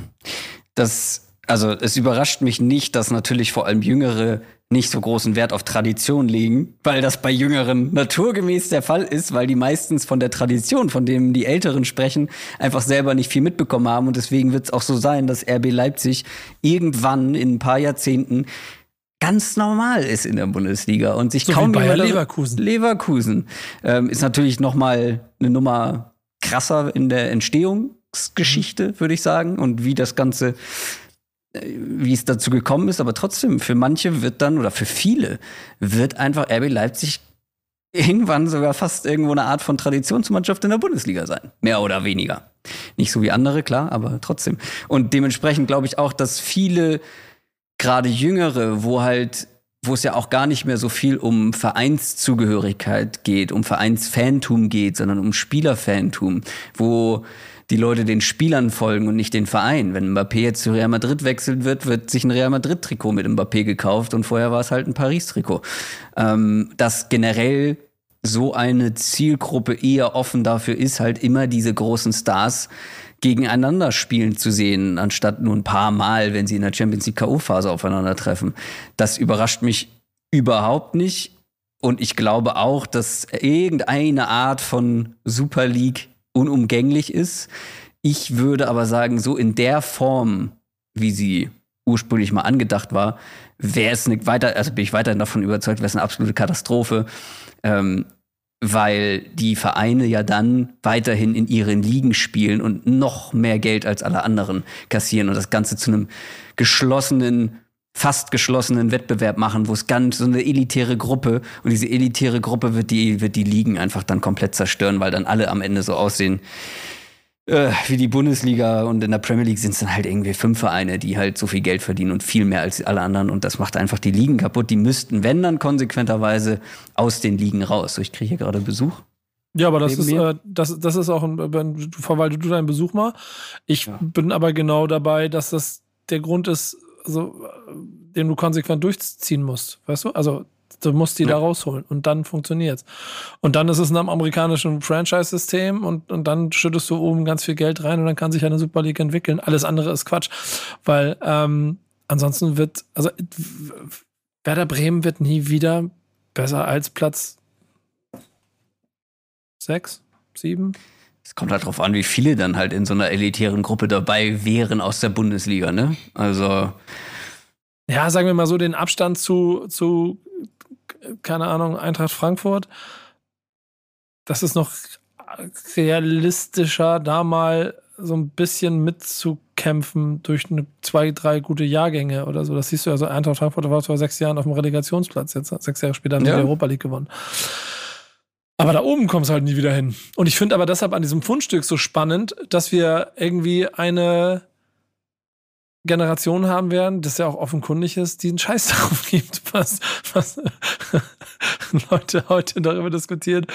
das... Also es überrascht mich nicht, dass natürlich vor allem Jüngere nicht so großen Wert auf Tradition legen, weil das bei Jüngeren naturgemäß der Fall ist, weil die meistens von der Tradition, von dem die Älteren sprechen, einfach selber nicht viel mitbekommen haben. Und deswegen wird es auch so sein, dass R B Leipzig irgendwann in ein paar Jahrzehnten ganz normal ist in der Bundesliga. Und sich so kaum wie Bayer Leverkusen. Leverkusen ähm, ist natürlich noch mal eine Nummer krasser in der Entstehungsgeschichte, würde ich sagen. Und wie das Ganze... wie es dazu gekommen ist, aber trotzdem, für manche wird dann, oder für viele, wird einfach R B Leipzig irgendwann sogar fast irgendwo eine Art von Traditionsmannschaft in der Bundesliga sein. Mehr oder weniger. Nicht so wie andere, klar, aber trotzdem. Und dementsprechend glaube ich auch, dass viele, gerade Jüngere, wo halt, wo es ja auch gar nicht mehr so viel um Vereinszugehörigkeit geht, um Vereinsfantum geht, sondern um Spielerfantum, wo die Leute den Spielern folgen und nicht den Verein. Wenn Mbappé jetzt zu Real Madrid wechselt wird, wird sich ein Real Madrid-Trikot mit Mbappé gekauft und vorher war es halt ein Paris-Trikot. Ähm, dass generell so eine Zielgruppe eher offen dafür ist, halt immer diese großen Stars gegeneinander spielen zu sehen, anstatt nur ein paar Mal, wenn sie in der Champions League K O-Phase aufeinandertreffen. Das überrascht mich überhaupt nicht. Und ich glaube auch, dass irgendeine Art von Super League unumgänglich ist. Ich würde aber sagen, so in der Form, wie sie ursprünglich mal angedacht war, wäre es eine weiter, also bin ich weiterhin davon überzeugt, wäre es eine absolute Katastrophe, ähm, weil die Vereine ja dann weiterhin in ihren Ligen spielen und noch mehr Geld als alle anderen kassieren und das Ganze zu einem geschlossenen fast geschlossenen Wettbewerb machen, wo es ganz so eine elitäre Gruppe, und diese elitäre Gruppe wird die, wird die Ligen einfach dann komplett zerstören, weil dann alle am Ende so aussehen äh, wie die Bundesliga, und in der Premier League sind es dann halt irgendwie fünf Vereine, die halt so viel Geld verdienen und viel mehr als alle anderen, und das macht einfach die Ligen kaputt. Die müssten, wenn dann, konsequenterweise aus den Ligen raus. So, ich kriege hier gerade Besuch. Ja, aber das ist, äh, das, das ist auch, ein, du verwalte du deinen Besuch mal. Ich ja. bin aber genau dabei, dass das der Grund ist, also, den du konsequent durchziehen musst, weißt du? Also du musst die ja. da rausholen, und dann funktioniert's. Und dann ist es in einem amerikanischen Franchise-System, und, und dann schüttest du oben ganz viel Geld rein, und dann kann sich eine Super League entwickeln. Alles andere ist Quatsch, weil ähm, ansonsten wird, also Werder Bremen wird nie wieder besser als Platz sechs, sieben. Es kommt halt drauf an, wie viele dann halt in so einer elitären Gruppe dabei wären aus der Bundesliga, ne? Also ja, sagen wir mal so, den Abstand zu, zu keine Ahnung, Eintracht Frankfurt, das ist noch realistischer, da mal so ein bisschen mitzukämpfen durch eine, zwei, drei gute Jahrgänge oder so. Das siehst du ja so, Eintracht Frankfurt war vor sechs Jahren auf dem Relegationsplatz, jetzt sechs Jahre später haben sie ja. die Europa League gewonnen. Aber da oben kommst du halt nie wieder hin. Und ich finde aber deshalb an diesem Fundstück so spannend, dass wir irgendwie eine Generation haben werden, das ja auch offenkundig ist, die einen Scheiß darauf gibt, was, was Leute heute darüber diskutieren,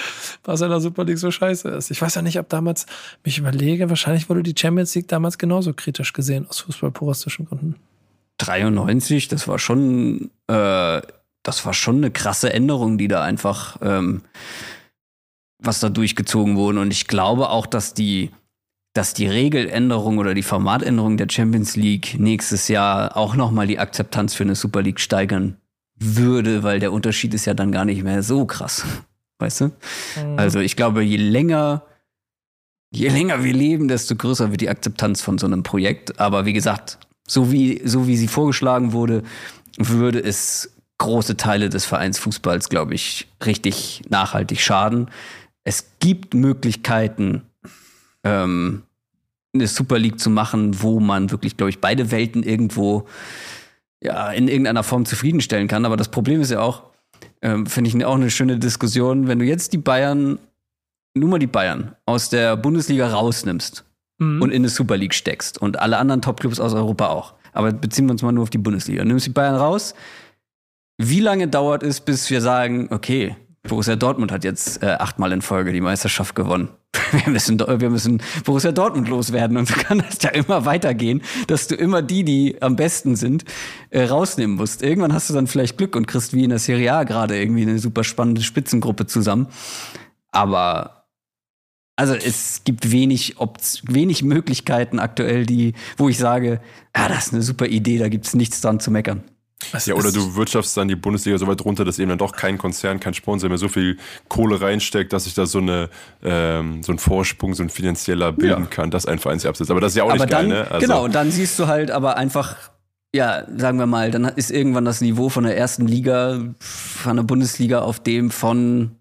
was in der Super League so scheiße ist. Ich weiß ja nicht, ob damals, mich überlege, wahrscheinlich wurde die Champions League damals genauso kritisch gesehen, aus fußballpuristischen Gründen. dreiundneunzig, das war schon... Äh Das war schon eine krasse Änderung, die da einfach, ähm, was da durchgezogen wurde. Und ich glaube auch, dass die, dass die Regeländerung oder die Formatänderung der Champions League nächstes Jahr auch nochmal die Akzeptanz für eine Super League steigern würde, weil der Unterschied ist ja dann gar nicht mehr so krass. Weißt du? Mhm. Also ich glaube, je länger, je länger wir leben, desto größer wird die Akzeptanz von so einem Projekt. Aber wie gesagt, so wie, so wie sie vorgeschlagen wurde, würde es große Teile des Vereinsfußballs, glaube ich, richtig nachhaltig schaden. Es gibt Möglichkeiten, ähm, eine Super League zu machen, wo man wirklich, glaube ich, beide Welten irgendwo ja, in irgendeiner Form zufriedenstellen kann. Aber das Problem ist ja auch, ähm, finde ich auch eine schöne Diskussion, wenn du jetzt die Bayern, nur mal die Bayern, aus der Bundesliga rausnimmst mhm. und in eine Super League steckst und alle anderen Top-Clubs aus Europa auch. Aber beziehen wir uns mal nur auf die Bundesliga. Nimmst die Bayern raus, wie lange dauert es, bis wir sagen, okay, Borussia Dortmund hat jetzt äh, achtmal in Folge die Meisterschaft gewonnen. Wir müssen, wir müssen Borussia Dortmund loswerden. Und so kann das ja immer weitergehen, dass du immer die, die am besten sind, äh, rausnehmen musst. Irgendwann hast du dann vielleicht Glück und kriegst wie in der Serie A gerade irgendwie eine super spannende Spitzengruppe zusammen. Aber also es gibt wenig, Option, wenig Möglichkeiten aktuell, die, wo ich sage, ah, das ist eine super Idee, da gibt's nichts dran zu meckern. Ja, oder du wirtschaftst dann die Bundesliga so weit runter, dass eben dann doch kein Konzern, kein Sponsor mehr so viel Kohle reinsteckt, dass sich da so, eine, ähm, so ein Vorsprung, so ein finanzieller bilden ja. kann, dass ein Verein sich absetzt. Aber das ist ja auch aber nicht dann, geil, ne? Also genau, und dann siehst du halt aber einfach, ja, sagen wir mal, dann ist irgendwann das Niveau von der ersten Liga, von der Bundesliga auf dem von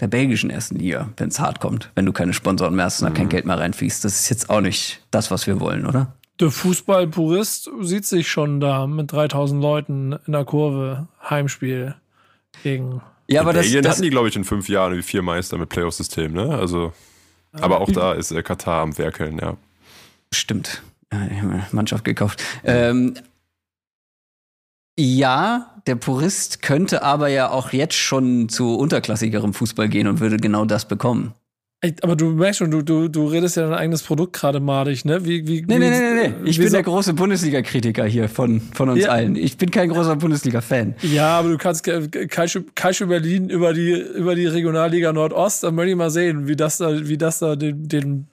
der belgischen ersten Liga, wenn es hart kommt, wenn du keine Sponsoren mehr hast und mhm. da kein Geld mehr reinfließt. Das ist jetzt auch nicht das, was wir wollen, oder? Der Fußballpurist sieht sich schon da mit dreitausend Leuten in der Kurve, Heimspiel gegen. Ja, aber in das, das hatten die, glaube ich, in fünf Jahren wie vier Meister mit Playoff-System, ne? Also, äh, aber auch da ist äh, Katar am Werkeln, ja. Stimmt. Mannschaft gekauft. Ähm, ja, der Purist könnte aber ja auch jetzt schon zu unterklassigerem Fußball gehen und würde genau das bekommen. Aber du merkst schon, du, du, du redest ja dein eigenes Produkt gerade madig, ne? Wie, wie, nee, nee, nee, nee. Ich bin so der große Bundesliga-Kritiker hier von, von uns ja. allen. Ich bin kein großer Bundesliga-Fan. Ja, aber du kannst Culcha Berlin über die, über die Regionalliga Nordost, dann möchte ich mal sehen, wie das da, wie das da den, den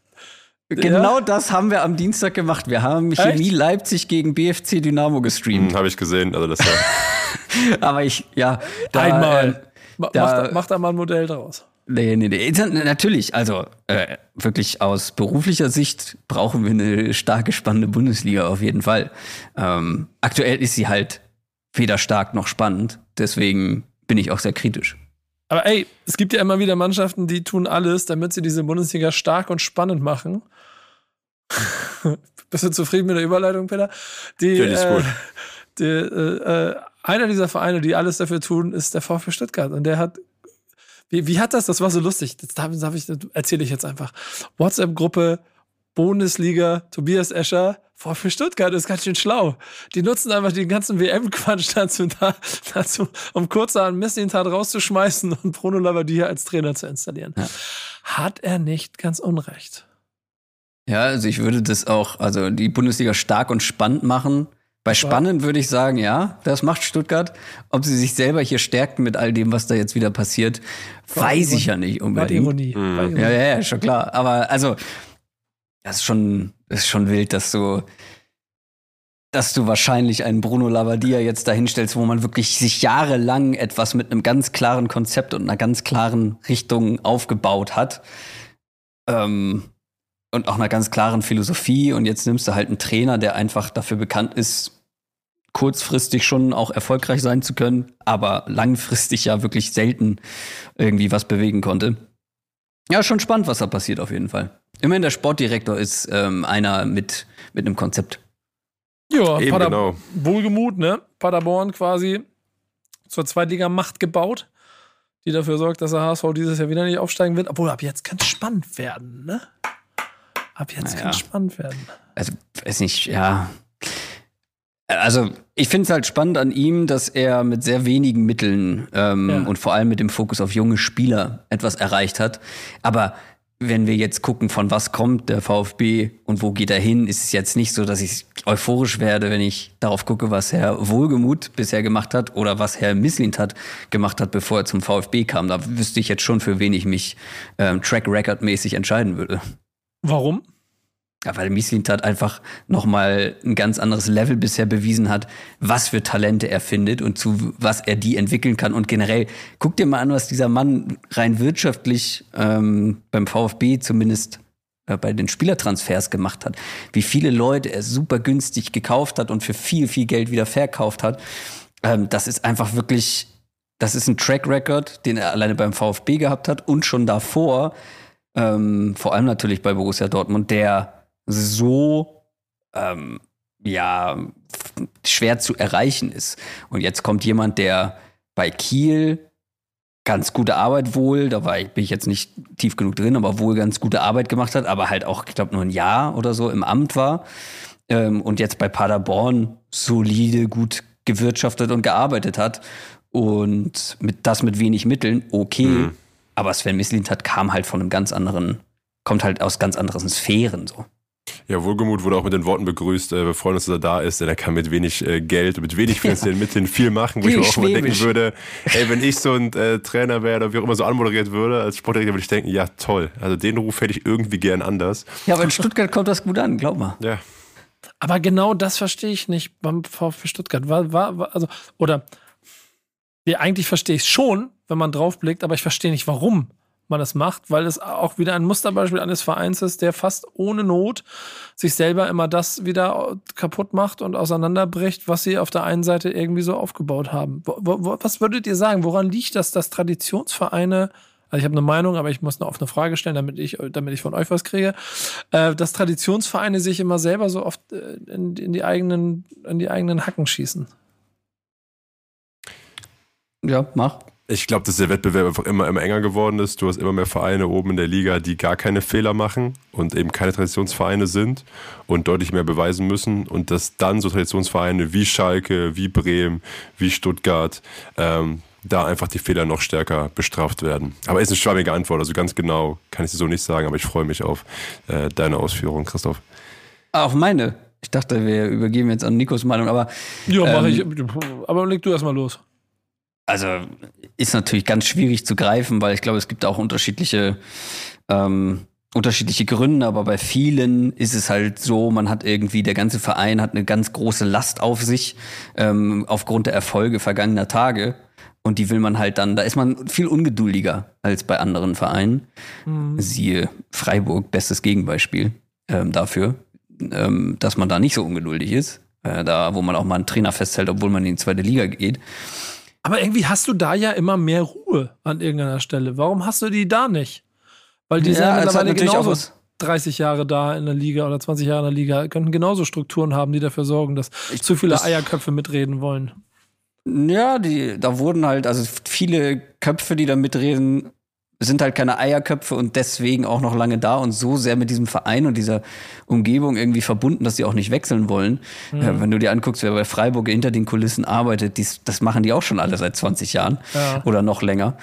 Genau ja. das haben wir am Dienstag gemacht. Wir haben Chemie Echt? Leipzig gegen B F C Dynamo gestreamt. Hm, habe ich gesehen, also das war. Aber ich, ja. Da, Einmal. Äh, da, mach, mach da mal ein Modell draus. Nee, nee, nee. Natürlich, also äh, wirklich aus beruflicher Sicht brauchen wir eine starke, spannende Bundesliga auf jeden Fall. Ähm, aktuell ist sie halt weder stark noch spannend, deswegen bin ich auch sehr kritisch. Aber ey, es gibt ja immer wieder Mannschaften, die tun alles, damit sie diese Bundesliga stark und spannend machen. Bist du zufrieden mit der Überleitung, Peter? Die, ja, die ist gut. Äh, Die, äh, einer dieser Vereine, die alles dafür tun, ist der VfB Stuttgart. Und der hat, wie, wie hat das, das war so lustig, das darf, darf ich, erzähle ich jetzt einfach. WhatsApp-Gruppe, Bundesliga, Tobias Escher, VfB Stuttgart ist ganz schön schlau. Die nutzen einfach den ganzen W M-Quatsch dazu, da, dazu um kurzerhand Mislintat rauszuschmeißen und Bruno Labbadia als Trainer zu installieren. Ja. Hat er nicht ganz unrecht. Ja, also ich würde das auch, also die Bundesliga stark und spannend machen. Bei spannend würde ich sagen, ja, das macht Stuttgart. Ob sie sich selber hier stärken mit all dem, was da jetzt wieder passiert, Gott, weiß Ironie. Ich ja nicht unbedingt. Gott, Ironie. Mhm. Ironie. Ja, ja, ja, schon klar. Aber also, das ist schon, das ist schon wild, dass du, dass du wahrscheinlich einen Bruno Labbadia jetzt dahinstellst, wo man wirklich sich jahrelang etwas mit einem ganz klaren Konzept und einer ganz klaren Richtung aufgebaut hat. Ähm, Und auch einer ganz klaren Philosophie. Und jetzt nimmst du halt einen Trainer, der einfach dafür bekannt ist, kurzfristig schon auch erfolgreich sein zu können, aber langfristig ja wirklich selten irgendwie was bewegen konnte. Ja, schon spannend, was da passiert auf jeden Fall. Immerhin der Sportdirektor ist ähm, einer mit, mit einem Konzept. Ja, eben Pader- genau. Wohlgemut, ne? Paderborn quasi zur Zweitliga-Macht gebaut, die dafür sorgt, dass der H S V dieses Jahr wieder nicht aufsteigen wird. Obwohl, ab jetzt kann es spannend werden, ne? Ab jetzt naja. Kann es spannend werden. Also, weiß nicht, ja. Also, ich finde es halt spannend an ihm, dass er mit sehr wenigen Mitteln ähm, ja. und vor allem mit dem Fokus auf junge Spieler etwas erreicht hat. Aber wenn wir jetzt gucken, von was kommt der VfB und wo geht er hin, ist es jetzt nicht so, dass ich euphorisch werde, wenn ich darauf gucke, was Herr Wohlgemut bisher gemacht hat oder was Herr Mislintat gemacht hat, bevor er zum VfB kam. Da wüsste ich jetzt schon, für wen ich mich ähm, Track-Record-mäßig entscheiden würde. Warum? Ja, weil Mislintat einfach nochmal ein ganz anderes Level bisher bewiesen hat, was für Talente er findet und zu was er die entwickeln kann. Und generell, guck dir mal an, was dieser Mann rein wirtschaftlich ähm, beim VfB zumindest äh, bei den Spielertransfers gemacht hat. Wie viele Leute er super günstig gekauft hat und für viel, viel Geld wieder verkauft hat. Ähm, das ist einfach wirklich, das ist ein Track-Record, den er alleine beim VfB gehabt hat und schon davor. Ähm, vor allem natürlich bei Borussia Dortmund, der so ähm, ja schwer zu erreichen ist. Und jetzt kommt jemand, der bei Kiel ganz gute Arbeit wohl, da war ich, bin ich jetzt nicht tief genug drin, aber wohl ganz gute Arbeit gemacht hat, aber halt auch, ich glaube, nur ein Jahr oder so im Amt war ähm, und jetzt bei Paderborn solide, gut gewirtschaftet und gearbeitet hat und mit, das mit wenig Mitteln, okay, mhm. Aber Sven Mislintat kam halt von einem ganz anderen, kommt halt aus ganz anderen Sphären so. Ja, Wohlgemut wurde auch mit den Worten begrüßt, äh, wir freuen uns, dass er da ist, denn er kann mit wenig äh, Geld, mit wenig finanziellen Mitteln viel machen, wo ich mir auch mal denken würde, ey, wenn ich so ein äh, Trainer wäre oder wie auch immer so anmoderiert würde, als Sportdirektor würde ich denken, ja toll, also den Ruf hätte ich irgendwie gern anders. Ja, aber in Stuttgart kommt das gut an, glaub mal. Ja. Aber genau das verstehe ich nicht beim VfB Stuttgart. War, war, war, also, oder, ja, eigentlich verstehe ich es schon, wenn man draufblickt, aber ich verstehe nicht, warum man das macht, weil es auch wieder ein Musterbeispiel eines Vereins ist, der fast ohne Not sich selber immer das wieder kaputt macht und auseinanderbricht, was sie auf der einen Seite irgendwie so aufgebaut haben. Was würdet ihr sagen? Woran liegt das, dass Traditionsvereine, also ich habe eine Meinung, aber ich muss eine offene Frage stellen, damit ich, damit ich von euch was kriege, dass Traditionsvereine sich immer selber so oft in, in die eigenen, in die eigenen Hacken schießen? Ja, mach. Ich glaube, dass der Wettbewerb einfach immer, immer enger geworden ist. Du hast immer mehr Vereine oben in der Liga, die gar keine Fehler machen und eben keine Traditionsvereine sind und deutlich mehr beweisen müssen. Und dass dann so Traditionsvereine wie Schalke, wie Bremen, wie Stuttgart, ähm, da einfach die Fehler noch stärker bestraft werden. Aber ist eine schwammige Antwort. Also ganz genau kann ich sie so nicht sagen, aber ich freue mich auf äh, deine Ausführungen, Christoph. Auf meine? Ich dachte, wir übergeben jetzt an Nikos Meinung, aber... Ja, mach ähm, ich. Aber leg du erstmal los. Also ist natürlich ganz schwierig zu greifen, weil ich glaube, es gibt auch unterschiedliche, ähm, unterschiedliche Gründe, aber bei vielen ist es halt so, man hat irgendwie, der ganze Verein hat eine ganz große Last auf sich, ähm, aufgrund der Erfolge vergangener Tage und die will man halt dann, da ist man viel ungeduldiger als bei anderen Vereinen. Mhm. Siehe Freiburg, bestes Gegenbeispiel ähm, dafür, ähm, dass man da nicht so ungeduldig ist, äh, da wo man auch mal einen Trainer festhält, obwohl man in die zweite Liga geht. Aber irgendwie hast du da ja immer mehr Ruhe an irgendeiner Stelle. Warum hast du die da nicht? Weil die ja, sind mittlerweile genauso. Auch was, dreißig Jahre da in der Liga oder zwanzig Jahre in der Liga, könnten genauso Strukturen haben, die dafür sorgen, dass ich, zu viele das, Eierköpfe mitreden wollen. Ja, die, da wurden halt, also viele Köpfe, die da mitreden, sind halt keine Eierköpfe und deswegen auch noch lange da und so sehr mit diesem Verein und dieser Umgebung irgendwie verbunden, dass die auch nicht wechseln wollen. Mhm. Ja, wenn du dir anguckst, wer bei Freiburg hinter den Kulissen arbeitet, dies, das machen die auch schon alle seit zwanzig Jahren ja. oder noch länger.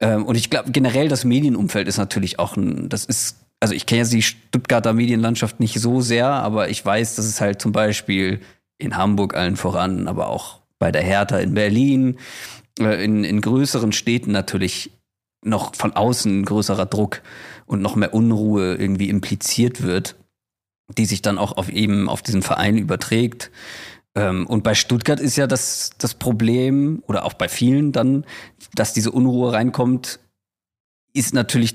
Ähm, und ich glaube, generell das Medienumfeld ist natürlich auch ein, das ist, also ich kenne jetzt die Stuttgarter Medienlandschaft nicht so sehr, aber ich weiß, dass es halt zum Beispiel in Hamburg allen voran, aber auch bei der Hertha in Berlin, äh, in, in größeren Städten natürlich noch von außen größerer Druck und noch mehr Unruhe irgendwie impliziert wird, die sich dann auch auf eben auf diesen Verein überträgt. Und bei Stuttgart ist ja das, das Problem, oder auch bei vielen dann, dass diese Unruhe reinkommt, ist natürlich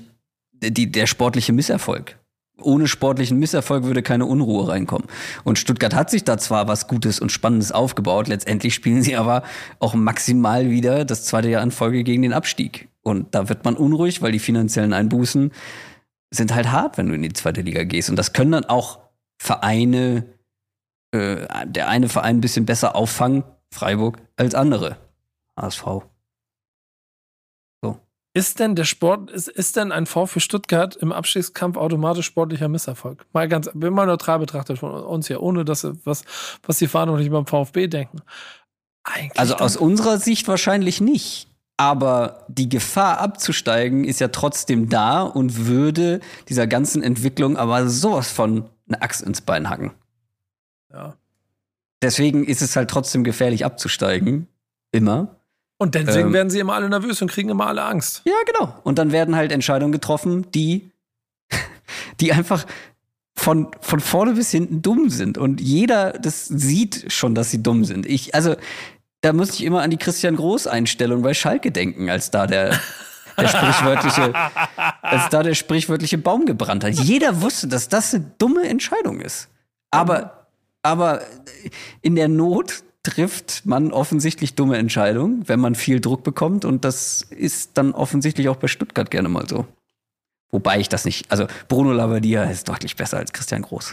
die, der sportliche Misserfolg. Ohne sportlichen Misserfolg würde keine Unruhe reinkommen. Und Stuttgart hat sich da zwar was Gutes und Spannendes aufgebaut, letztendlich spielen sie aber auch maximal wieder das zweite Jahr in Folge gegen den Abstieg. Und da wird man unruhig, weil die finanziellen Einbußen sind halt hart, wenn du in die zweite Liga gehst. Und das können dann auch Vereine, äh, der eine Verein ein bisschen besser auffangen, Freiburg, als andere. H S V. Ist denn der Sport, ist, ist denn ein VfB Stuttgart im Abstiegskampf automatisch sportlicher Misserfolg? Mal ganz, bin mal neutral betrachtet von uns hier, ohne dass was, was die Fahrer noch nicht beim VfB denken. Eigentlich also aus unserer Sicht wahrscheinlich nicht. Aber die Gefahr abzusteigen ist ja trotzdem da und würde dieser ganzen Entwicklung aber sowas von eine Axt ins Bein hacken. Ja. Deswegen ist es halt trotzdem gefährlich abzusteigen. Immer. Und deswegen ähm, werden sie immer alle nervös und kriegen immer alle Angst. Ja, genau. Und dann werden halt Entscheidungen getroffen, die, die einfach von, von vorne bis hinten dumm sind. Und jeder das sieht schon, dass sie dumm sind. Ich, also, da muss ich immer an die Christian Groß-Einstellung bei Schalke denken, als da der, der sprichwörtliche, als da der sprichwörtliche Baum gebrannt hat. Jeder wusste, dass das eine dumme Entscheidung ist. Aber, aber in der Not trifft man offensichtlich dumme Entscheidungen, wenn man viel Druck bekommt. Und das ist dann offensichtlich auch bei Stuttgart gerne mal so. Wobei ich das nicht, also Bruno Labbadia ist deutlich besser als Christian Groß.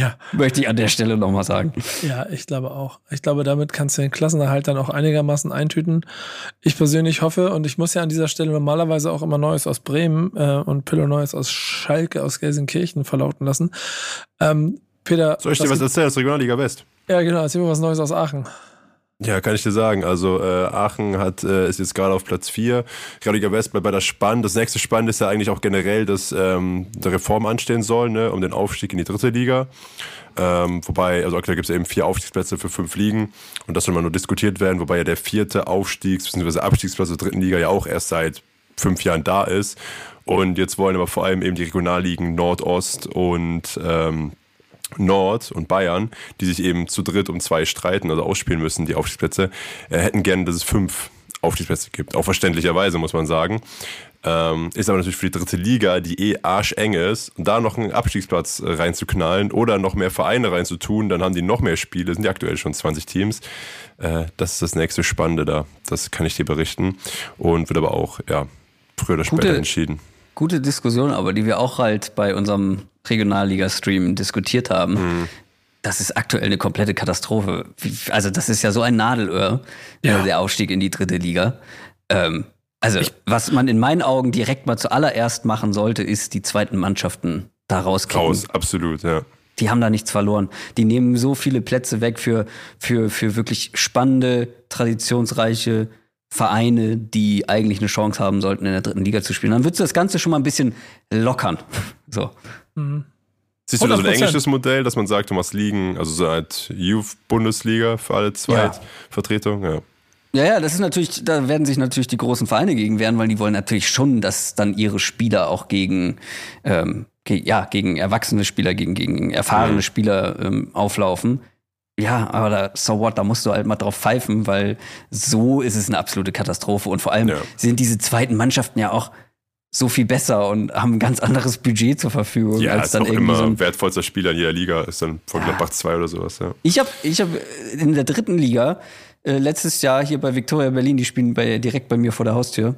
Ja. Möchte ich an der Stelle nochmal sagen. Ja, ich glaube auch. Ich glaube, damit kannst du den Klassenerhalt dann auch einigermaßen eintüten. Ich persönlich hoffe, und ich muss ja an dieser Stelle normalerweise auch immer Neues aus Bremen äh, und Pillow Neues aus Schalke, aus Gelsenkirchen verlauten lassen. Ähm, Peter, soll ich dir was erzählen aus der Regionalliga West? Ja, genau. Erzähl mir was Neues aus Aachen. Ja, kann ich dir sagen. Also äh, Aachen hat, äh, ist jetzt gerade auf Platz vier. Regionalliga West bleibt bei der Spann. Das nächste Spann ist ja eigentlich auch generell, dass ähm, eine Reform anstehen soll, ne, um den Aufstieg in die dritte Liga. Ähm, wobei, also aktuell gibt es eben vier Aufstiegsplätze für fünf Ligen und das soll mal nur diskutiert werden, wobei ja der vierte Aufstiegs- bzw. Abstiegsplatz der dritten Liga ja auch erst seit fünf Jahren da ist. Und jetzt wollen aber vor allem eben die Regionalligen Nordost und ähm, Nord und Bayern, die sich eben zu dritt um zwei streiten, also ausspielen müssen, die Aufstiegsplätze, äh, hätten gerne, dass es fünf Aufstiegsplätze gibt. Auch verständlicherweise, muss man sagen. Ähm, ist aber natürlich für die dritte Liga, die eh arscheng ist, und da noch einen Abstiegsplatz äh, reinzuknallen oder noch mehr Vereine reinzutun, dann haben die noch mehr Spiele, sind ja aktuell schon zwanzig Teams. Äh, das ist das nächste Spannende da. Das kann ich dir berichten. Und wird aber auch, ja, früher oder später gute, entschieden. Gute Diskussion, aber die wir auch halt bei unserem Regionalliga-Stream diskutiert haben, mhm. das ist aktuell eine komplette Katastrophe. Also das ist ja so ein Nadelöhr, ja. der Aufstieg in die dritte Liga. Ähm, also ich, was man in meinen Augen direkt mal zuallererst machen sollte, ist die zweiten Mannschaften da rauskicken. Raus, absolut, ja. Die haben da nichts verloren. Die nehmen so viele Plätze weg für, für, für wirklich spannende, traditionsreiche Vereine, die eigentlich eine Chance haben sollten, in der dritten Liga zu spielen. Dann würdest du das Ganze schon mal ein bisschen lockern. So. Mhm. Siehst du da so ein englisches Modell, dass man sagt, du machst Ligen, also so eine Youth-Bundesliga für alle Zweitvertretung? Ja. Ja, ja, das ist natürlich, da werden sich natürlich die großen Vereine gegen wehren, weil die wollen natürlich schon, dass dann ihre Spieler auch gegen, ähm, ge- ja, gegen erwachsene Spieler, gegen, gegen erfahrene mhm. Spieler ähm, auflaufen. Ja, aber da, so what, da musst du halt mal drauf pfeifen, weil so ist es eine absolute Katastrophe. Und vor allem ja. sind diese zweiten Mannschaften ja auch so viel besser und haben ein ganz anderes Budget zur Verfügung. Ja, als ist dann auch immer so ein wertvollster Spieler in jeder Liga, ist dann von ja. Gladbach zwei oder sowas. Ja. Ich habe ich hab in der dritten Liga äh, letztes Jahr hier bei Viktoria Berlin, die spielen bei, direkt bei mir vor der Haustür,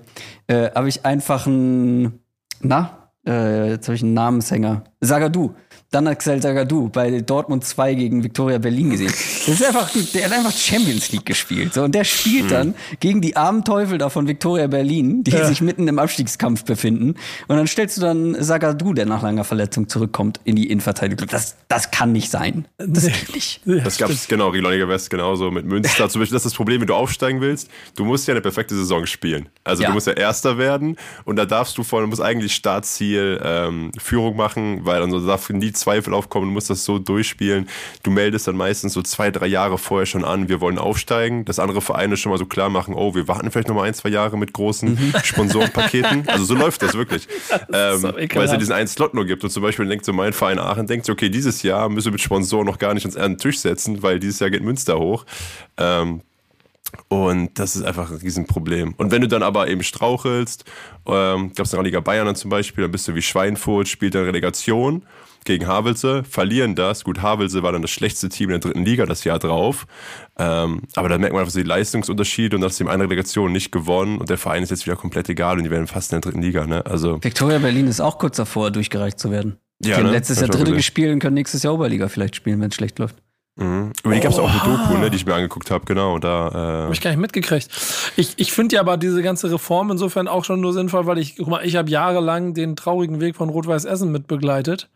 äh, habe ich einfach ein, na, Äh, jetzt habe ich einen Namenshänger. Zagadou. Dann hat Axel Zagadou bei Dortmund zwei gegen Viktoria Berlin gesehen. Das ist einfach, der hat einfach Champions League gespielt. So, und der spielt dann gegen die armen Teufel da von Viktoria Berlin, die ja. sich mitten im Abstiegskampf befinden. Und dann stellst du dann Zagadou, der nach langer Verletzung zurückkommt, in die Innenverteidigung. Das, das kann nicht sein. Das geht nicht. Das gab es, genau, Regionalliga West genauso mit Münster. Zum Beispiel, das ist das Problem, wenn du aufsteigen willst. Du musst ja eine perfekte Saison spielen. Also ja. du musst ja Erster werden und da darfst du vorne, du musst eigentlich Startziel ähm, Führung machen, weil dann darf nie Zweifel aufkommen, du musst das so durchspielen. Du meldest dann meistens so zwei, drei Jahre vorher schon an, wir wollen aufsteigen, dass andere Vereine schon mal so klar machen, oh, wir warten vielleicht nochmal ein, zwei Jahre mit großen mhm. Sponsorenpaketen. Also so läuft das wirklich. Das ähm, weil es ja diesen einen Slot nur gibt. Und zum Beispiel denkt so mein Verein Aachen, denkt so, okay, dieses Jahr müssen wir mit Sponsoren noch gar nicht uns an den Tisch setzen, weil dieses Jahr geht Münster hoch. Ähm, Und das ist einfach ein Riesenproblem. Und wenn du dann aber eben strauchelst, ähm, gab es eine Liga Bayern dann zum Beispiel, dann bist du wie Schweinfurt, spielt dann Relegation gegen Havelse, verlieren das. Gut, Havelse war dann das schlechteste Team in der dritten Liga das Jahr drauf. Ähm, aber da merkt man einfach so die Leistungsunterschiede und dass dem eine Relegation nicht gewonnen und der Verein ist jetzt wieder komplett egal und die werden fast in der dritten Liga. Ne? Also Viktoria Berlin ist auch kurz davor, durchgereicht zu werden. Die ja, haben ne? letztes Jahr dritte gespielt und können nächstes Jahr Oberliga vielleicht spielen, wenn es schlecht läuft. Mhm. Über die gab es auch eine Doku, ne, die ich mir angeguckt habe, genau. Da, äh habe ich gar nicht mitgekriegt. Ich, ich finde ja aber diese ganze Reform insofern auch schon nur sinnvoll, weil ich, guck mal, ich habe jahrelang den traurigen Weg von Rot-Weiß Essen mitbegleitet,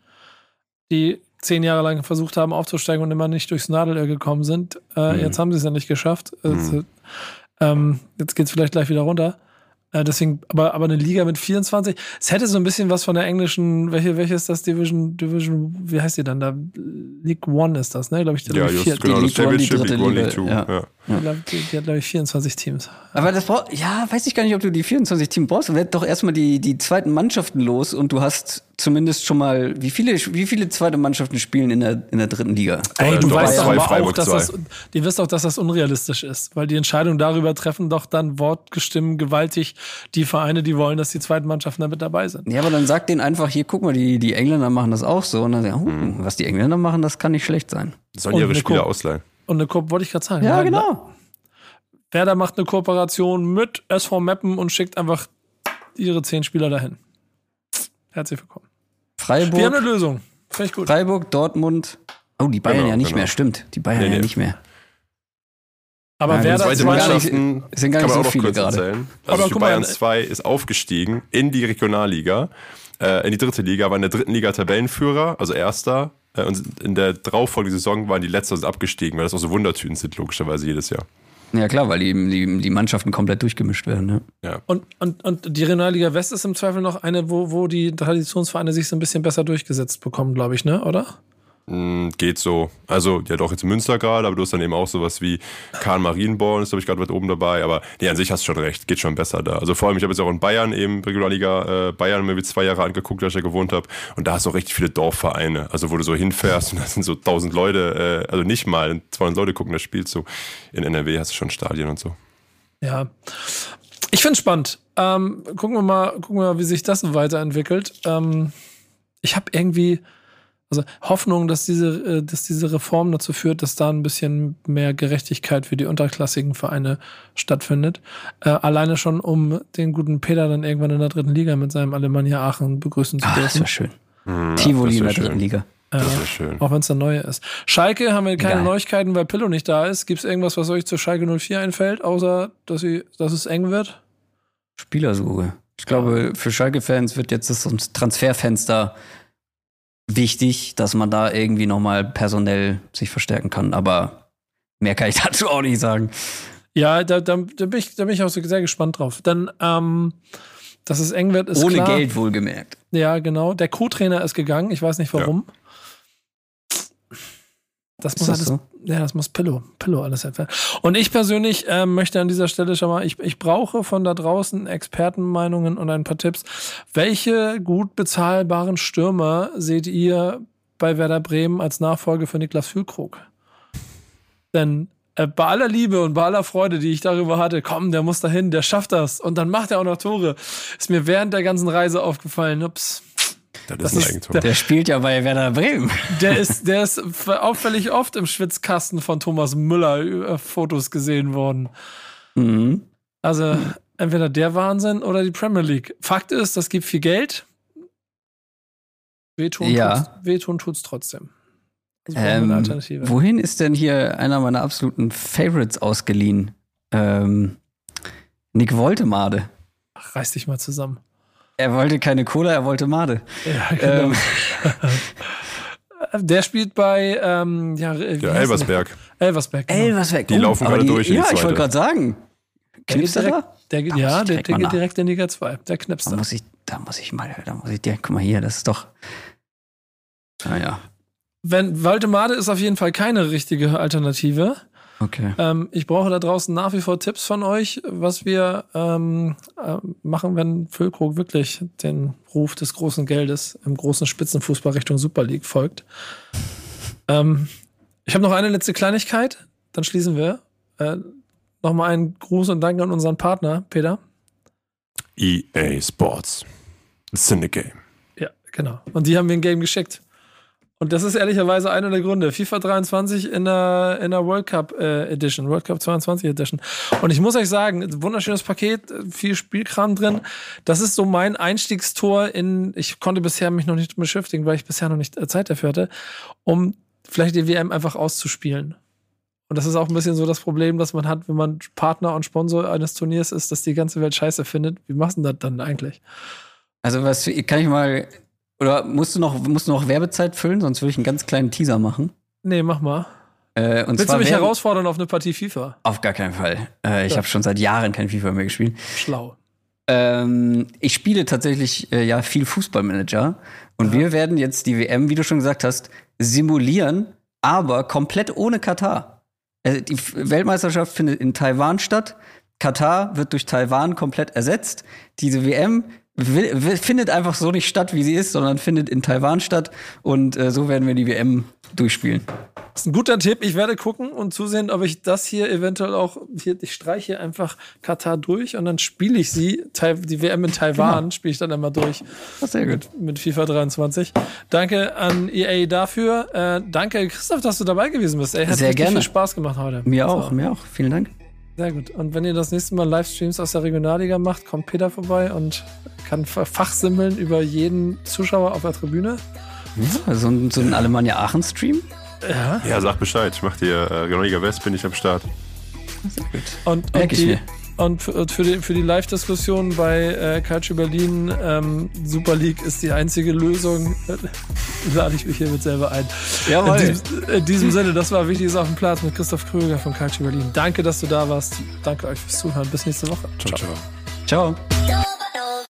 die zehn Jahre lang versucht haben aufzusteigen und immer nicht durchs Nadelöhr gekommen sind. Äh, mhm. Jetzt haben sie es ja nicht geschafft. Jetzt, mhm. ähm, jetzt geht es vielleicht gleich wieder runter. Äh, deswegen, aber, aber eine Liga mit vierundzwanzig, es hätte so ein bisschen was von der englischen, welche, welche ist das, Division, Division, wie heißt die dann da? League One ist das, ne? Glaube ich, der ja, vier, genau, die League One, die dritte Liga. Ja. Die, die hat, glaube ich, vierundzwanzig Teams. Aber das braucht, ja, weiß ich gar nicht, ob du die vierundzwanzig Teams brauchst. Werd doch erstmal die, die zweiten Mannschaften los und du hast zumindest schon mal, wie viele, wie viele zweite Mannschaften spielen in der, in der dritten Liga? Ey, du weißt doch aber auch, dass das, die wisst doch, dass das unrealistisch ist, weil die Entscheidung darüber treffen doch dann wortgestimmt gewaltig die Vereine, die wollen, dass die zweiten Mannschaften damit dabei sind. Ja, aber dann sagt denen einfach, hier, guck mal, die, die Engländer machen das auch so und dann sagen, hm, was die Engländer machen, das kann nicht schlecht sein. Sollen ihre Spieler ausleihen? Und eine Ko- wollte ich gerade sagen. Ja, genau. Werder macht eine Kooperation mit S V Meppen und schickt einfach ihre zehn Spieler dahin. Herzlich willkommen. Freiburg. Wir haben eine Lösung. Finde ich gut. Freiburg, Dortmund. Oh, die Bayern genau, ja nicht genau. mehr. Stimmt. Die Bayern nee, nee. ja nicht mehr. Aber ja, Werder zweite Mannschaften nicht, sind gar nicht so viele gerade. Also aber, die Bayern zwei ist aufgestiegen in die Regionalliga, äh, in die dritte Liga, war in der dritten Liga Tabellenführer, also Erster. Und in der darauffolgenden Saison waren die letzten abgestiegen, weil das auch so Wundertüten sind, logischerweise jedes Jahr. Ja klar, weil die, die, die Mannschaften komplett durchgemischt werden. Ne? Ja. Und, und, und die Regionalliga West ist im Zweifel noch eine, wo, wo die Traditionsvereine sich so ein bisschen besser durchgesetzt bekommen, glaube ich, ne? Oder? Mm, geht so. Also, ja doch jetzt Münster gerade, aber du hast dann eben auch sowas wie Kahn Marienborn, ist glaube ich gerade weit oben dabei, aber nee, an sich hast du schon recht, geht schon besser da. Also vor allem, ich habe jetzt auch in Bayern eben, Regionalliga äh, Bayern mir zwei Jahre angeguckt, da ich ja gewohnt habe und da hast du auch richtig viele Dorfvereine, also wo du so hinfährst und da sind so tausend Leute, äh, also nicht mal, zweihundert Leute gucken das Spiel zu. In N R W hast du schon Stadien und so. Ja, ich finde es spannend. Ähm, gucken wir mal, gucken wir mal, wie sich das weiterentwickelt. Ähm, ich habe irgendwie Also Hoffnung, dass diese, dass diese Reform dazu führt, dass da ein bisschen mehr Gerechtigkeit für die unterklassigen Vereine stattfindet. Äh, alleine schon, um den guten Peter dann irgendwann in der dritten Liga mit seinem Alemannia Aachen begrüßen zu dürfen. Das wäre schön. Mhm, Tivoli in der dritten Liga. Äh, das wäre schön. Auch wenn es eine neue ist. Schalke haben wir keine Geil. Neuigkeiten, weil Pillow nicht da ist. Gibt es irgendwas, was euch zu Schalke null vier einfällt, außer dass, sie, dass es eng wird? Spielersuche. Ich glaube, für Schalke-Fans wird jetzt das Transferfenster wichtig, dass man da irgendwie nochmal personell sich verstärken kann, aber mehr kann ich dazu auch nicht sagen. Ja, da, da, da, bin, ich, da bin ich auch so sehr gespannt drauf. Dann, ähm, dass es eng wird, ist ohne klar. Ohne Geld wohlgemerkt. Ja, genau. Der Co-Trainer ist gegangen, ich weiß nicht warum. Ja. Das muss das alles, so? Ja, das muss Pillow, Pillow alles erklären. Und ich persönlich ähm, möchte an dieser Stelle schon mal, ich, ich brauche von da draußen Expertenmeinungen und ein paar Tipps. Welche gut bezahlbaren Stürmer seht ihr bei Werder Bremen als Nachfolge für Niklas Füllkrug? Denn äh, bei aller Liebe und bei aller Freude, die ich darüber hatte, komm, der muss dahin, der schafft das und dann macht er auch noch Tore, ist mir während der ganzen Reise aufgefallen, ups. Das das ist ist, der, der spielt ja bei Werder Bremen. Der ist, der ist auffällig oft im Schwitzkasten von Thomas Müller Fotos gesehen worden. Mhm. Also entweder der Wahnsinn oder die Premier League. Fakt ist, das gibt viel Geld. Wehtun, ja. tut's, wehtun tut's trotzdem. Also ähm, eine Alternative. Wohin ist denn hier einer meiner absoluten Favorites ausgeliehen? Ähm, Nick wollte Made. Ach, reiß dich mal zusammen. Er wollte keine Cola, er wollte Made. Ja, genau. ähm, Der spielt bei ähm, ja, ja, Elversberg. Elversberg, genau. Elversberg. Die oh, laufen gerade die, durch. Ja, ich wollte gerade sagen. Knipst der da? Der, der, da ja, der, der geht direkt in Liga zwei. Der knipst da. Muss ich, da muss ich mal, da muss ich direkt, guck mal hier, das ist doch. Naja. Wenn Waldemade ist auf jeden Fall keine richtige Alternative. Okay. Ähm, ich brauche da draußen nach wie vor Tipps von euch, was wir ähm, äh, machen, wenn Füllkrug wirklich den Ruf des großen Geldes im großen Spitzenfußball Richtung Super League folgt. Ähm, ich habe noch eine letzte Kleinigkeit, dann schließen wir. Äh, Nochmal einen Gruß und Dank an unseren Partner, Peter. E A Sports. Syndicate. Ja, genau. Und die haben mir ein Game geschickt. Und das ist ehrlicherweise einer der Gründe. FIFA dreiundzwanzig in der, in der World Cup äh, Edition, World Cup zweiundzwanzig Edition. Und ich muss euch sagen, wunderschönes Paket, viel Spielkram drin. Das ist so mein Einstiegstor in, ich konnte bisher mich noch nicht beschäftigen, weil ich bisher noch nicht Zeit dafür hatte, um vielleicht die W M einfach auszuspielen. Und das ist auch ein bisschen so das Problem, das man hat, wenn man Partner und Sponsor eines Turniers ist, dass die ganze Welt Scheiße findet. Wie machst du das dann eigentlich? Also was kann ich mal, oder musst du noch, musst du noch Werbezeit füllen, sonst würde ich einen ganz kleinen Teaser machen. Nee, mach mal. Äh, und Willst zwar du mich Werbe- herausfordern auf eine Partie FIFA? Auf gar keinen Fall. Äh, ich ja. habe schon seit Jahren kein FIFA mehr gespielt. Schlau. Ähm, ich spiele tatsächlich äh, ja viel Fußballmanager. Und ja. wir werden jetzt die W M, wie du schon gesagt hast, simulieren, aber komplett ohne Katar. Die Weltmeisterschaft findet in Taiwan statt. Katar wird durch Taiwan komplett ersetzt. Diese W M will, will, findet einfach so nicht statt, wie sie ist, sondern findet in Taiwan statt. Und äh, so werden wir die W M durchspielen. Das ist ein guter Tipp. Ich werde gucken und zusehen, ob ich das hier eventuell auch, hier, ich streiche einfach Katar durch und dann spiele ich sie, die W M in Taiwan, genau. Spiele ich dann einmal durch. Ach, sehr gut. Mit, mit FIFA dreiundzwanzig. Danke an E A dafür. Äh, danke, Christoph, dass du dabei gewesen bist. Ey, hat sehr gerne. Viel Spaß gemacht heute. Mir auch, so. mir auch. Vielen Dank. Sehr gut. Und wenn ihr das nächste Mal Livestreams aus der Regionalliga macht, kommt Peter vorbei und kann fachsimmeln über jeden Zuschauer auf der Tribüne. Ja, so ein, so ein Alemannia-Aachen-Stream. Ja. ja, sag Bescheid. Ich mach dir äh, Regionalliga West, bin ich am Start. Sehr gut. Und, und, die, und für die, für die Live-Diskussion bei äh, Culcha Berlin, ähm, Super League ist die einzige Lösung. Lade ich mich hiermit selber ein. Jawohl. In diesem, in diesem Sinne, das war Wichtiges auf dem Platz mit Christoph Kröger von Culcha Berlin. Danke, dass du da warst. Danke euch fürs Zuhören. Bis nächste Woche. Ciao, ciao. Ciao.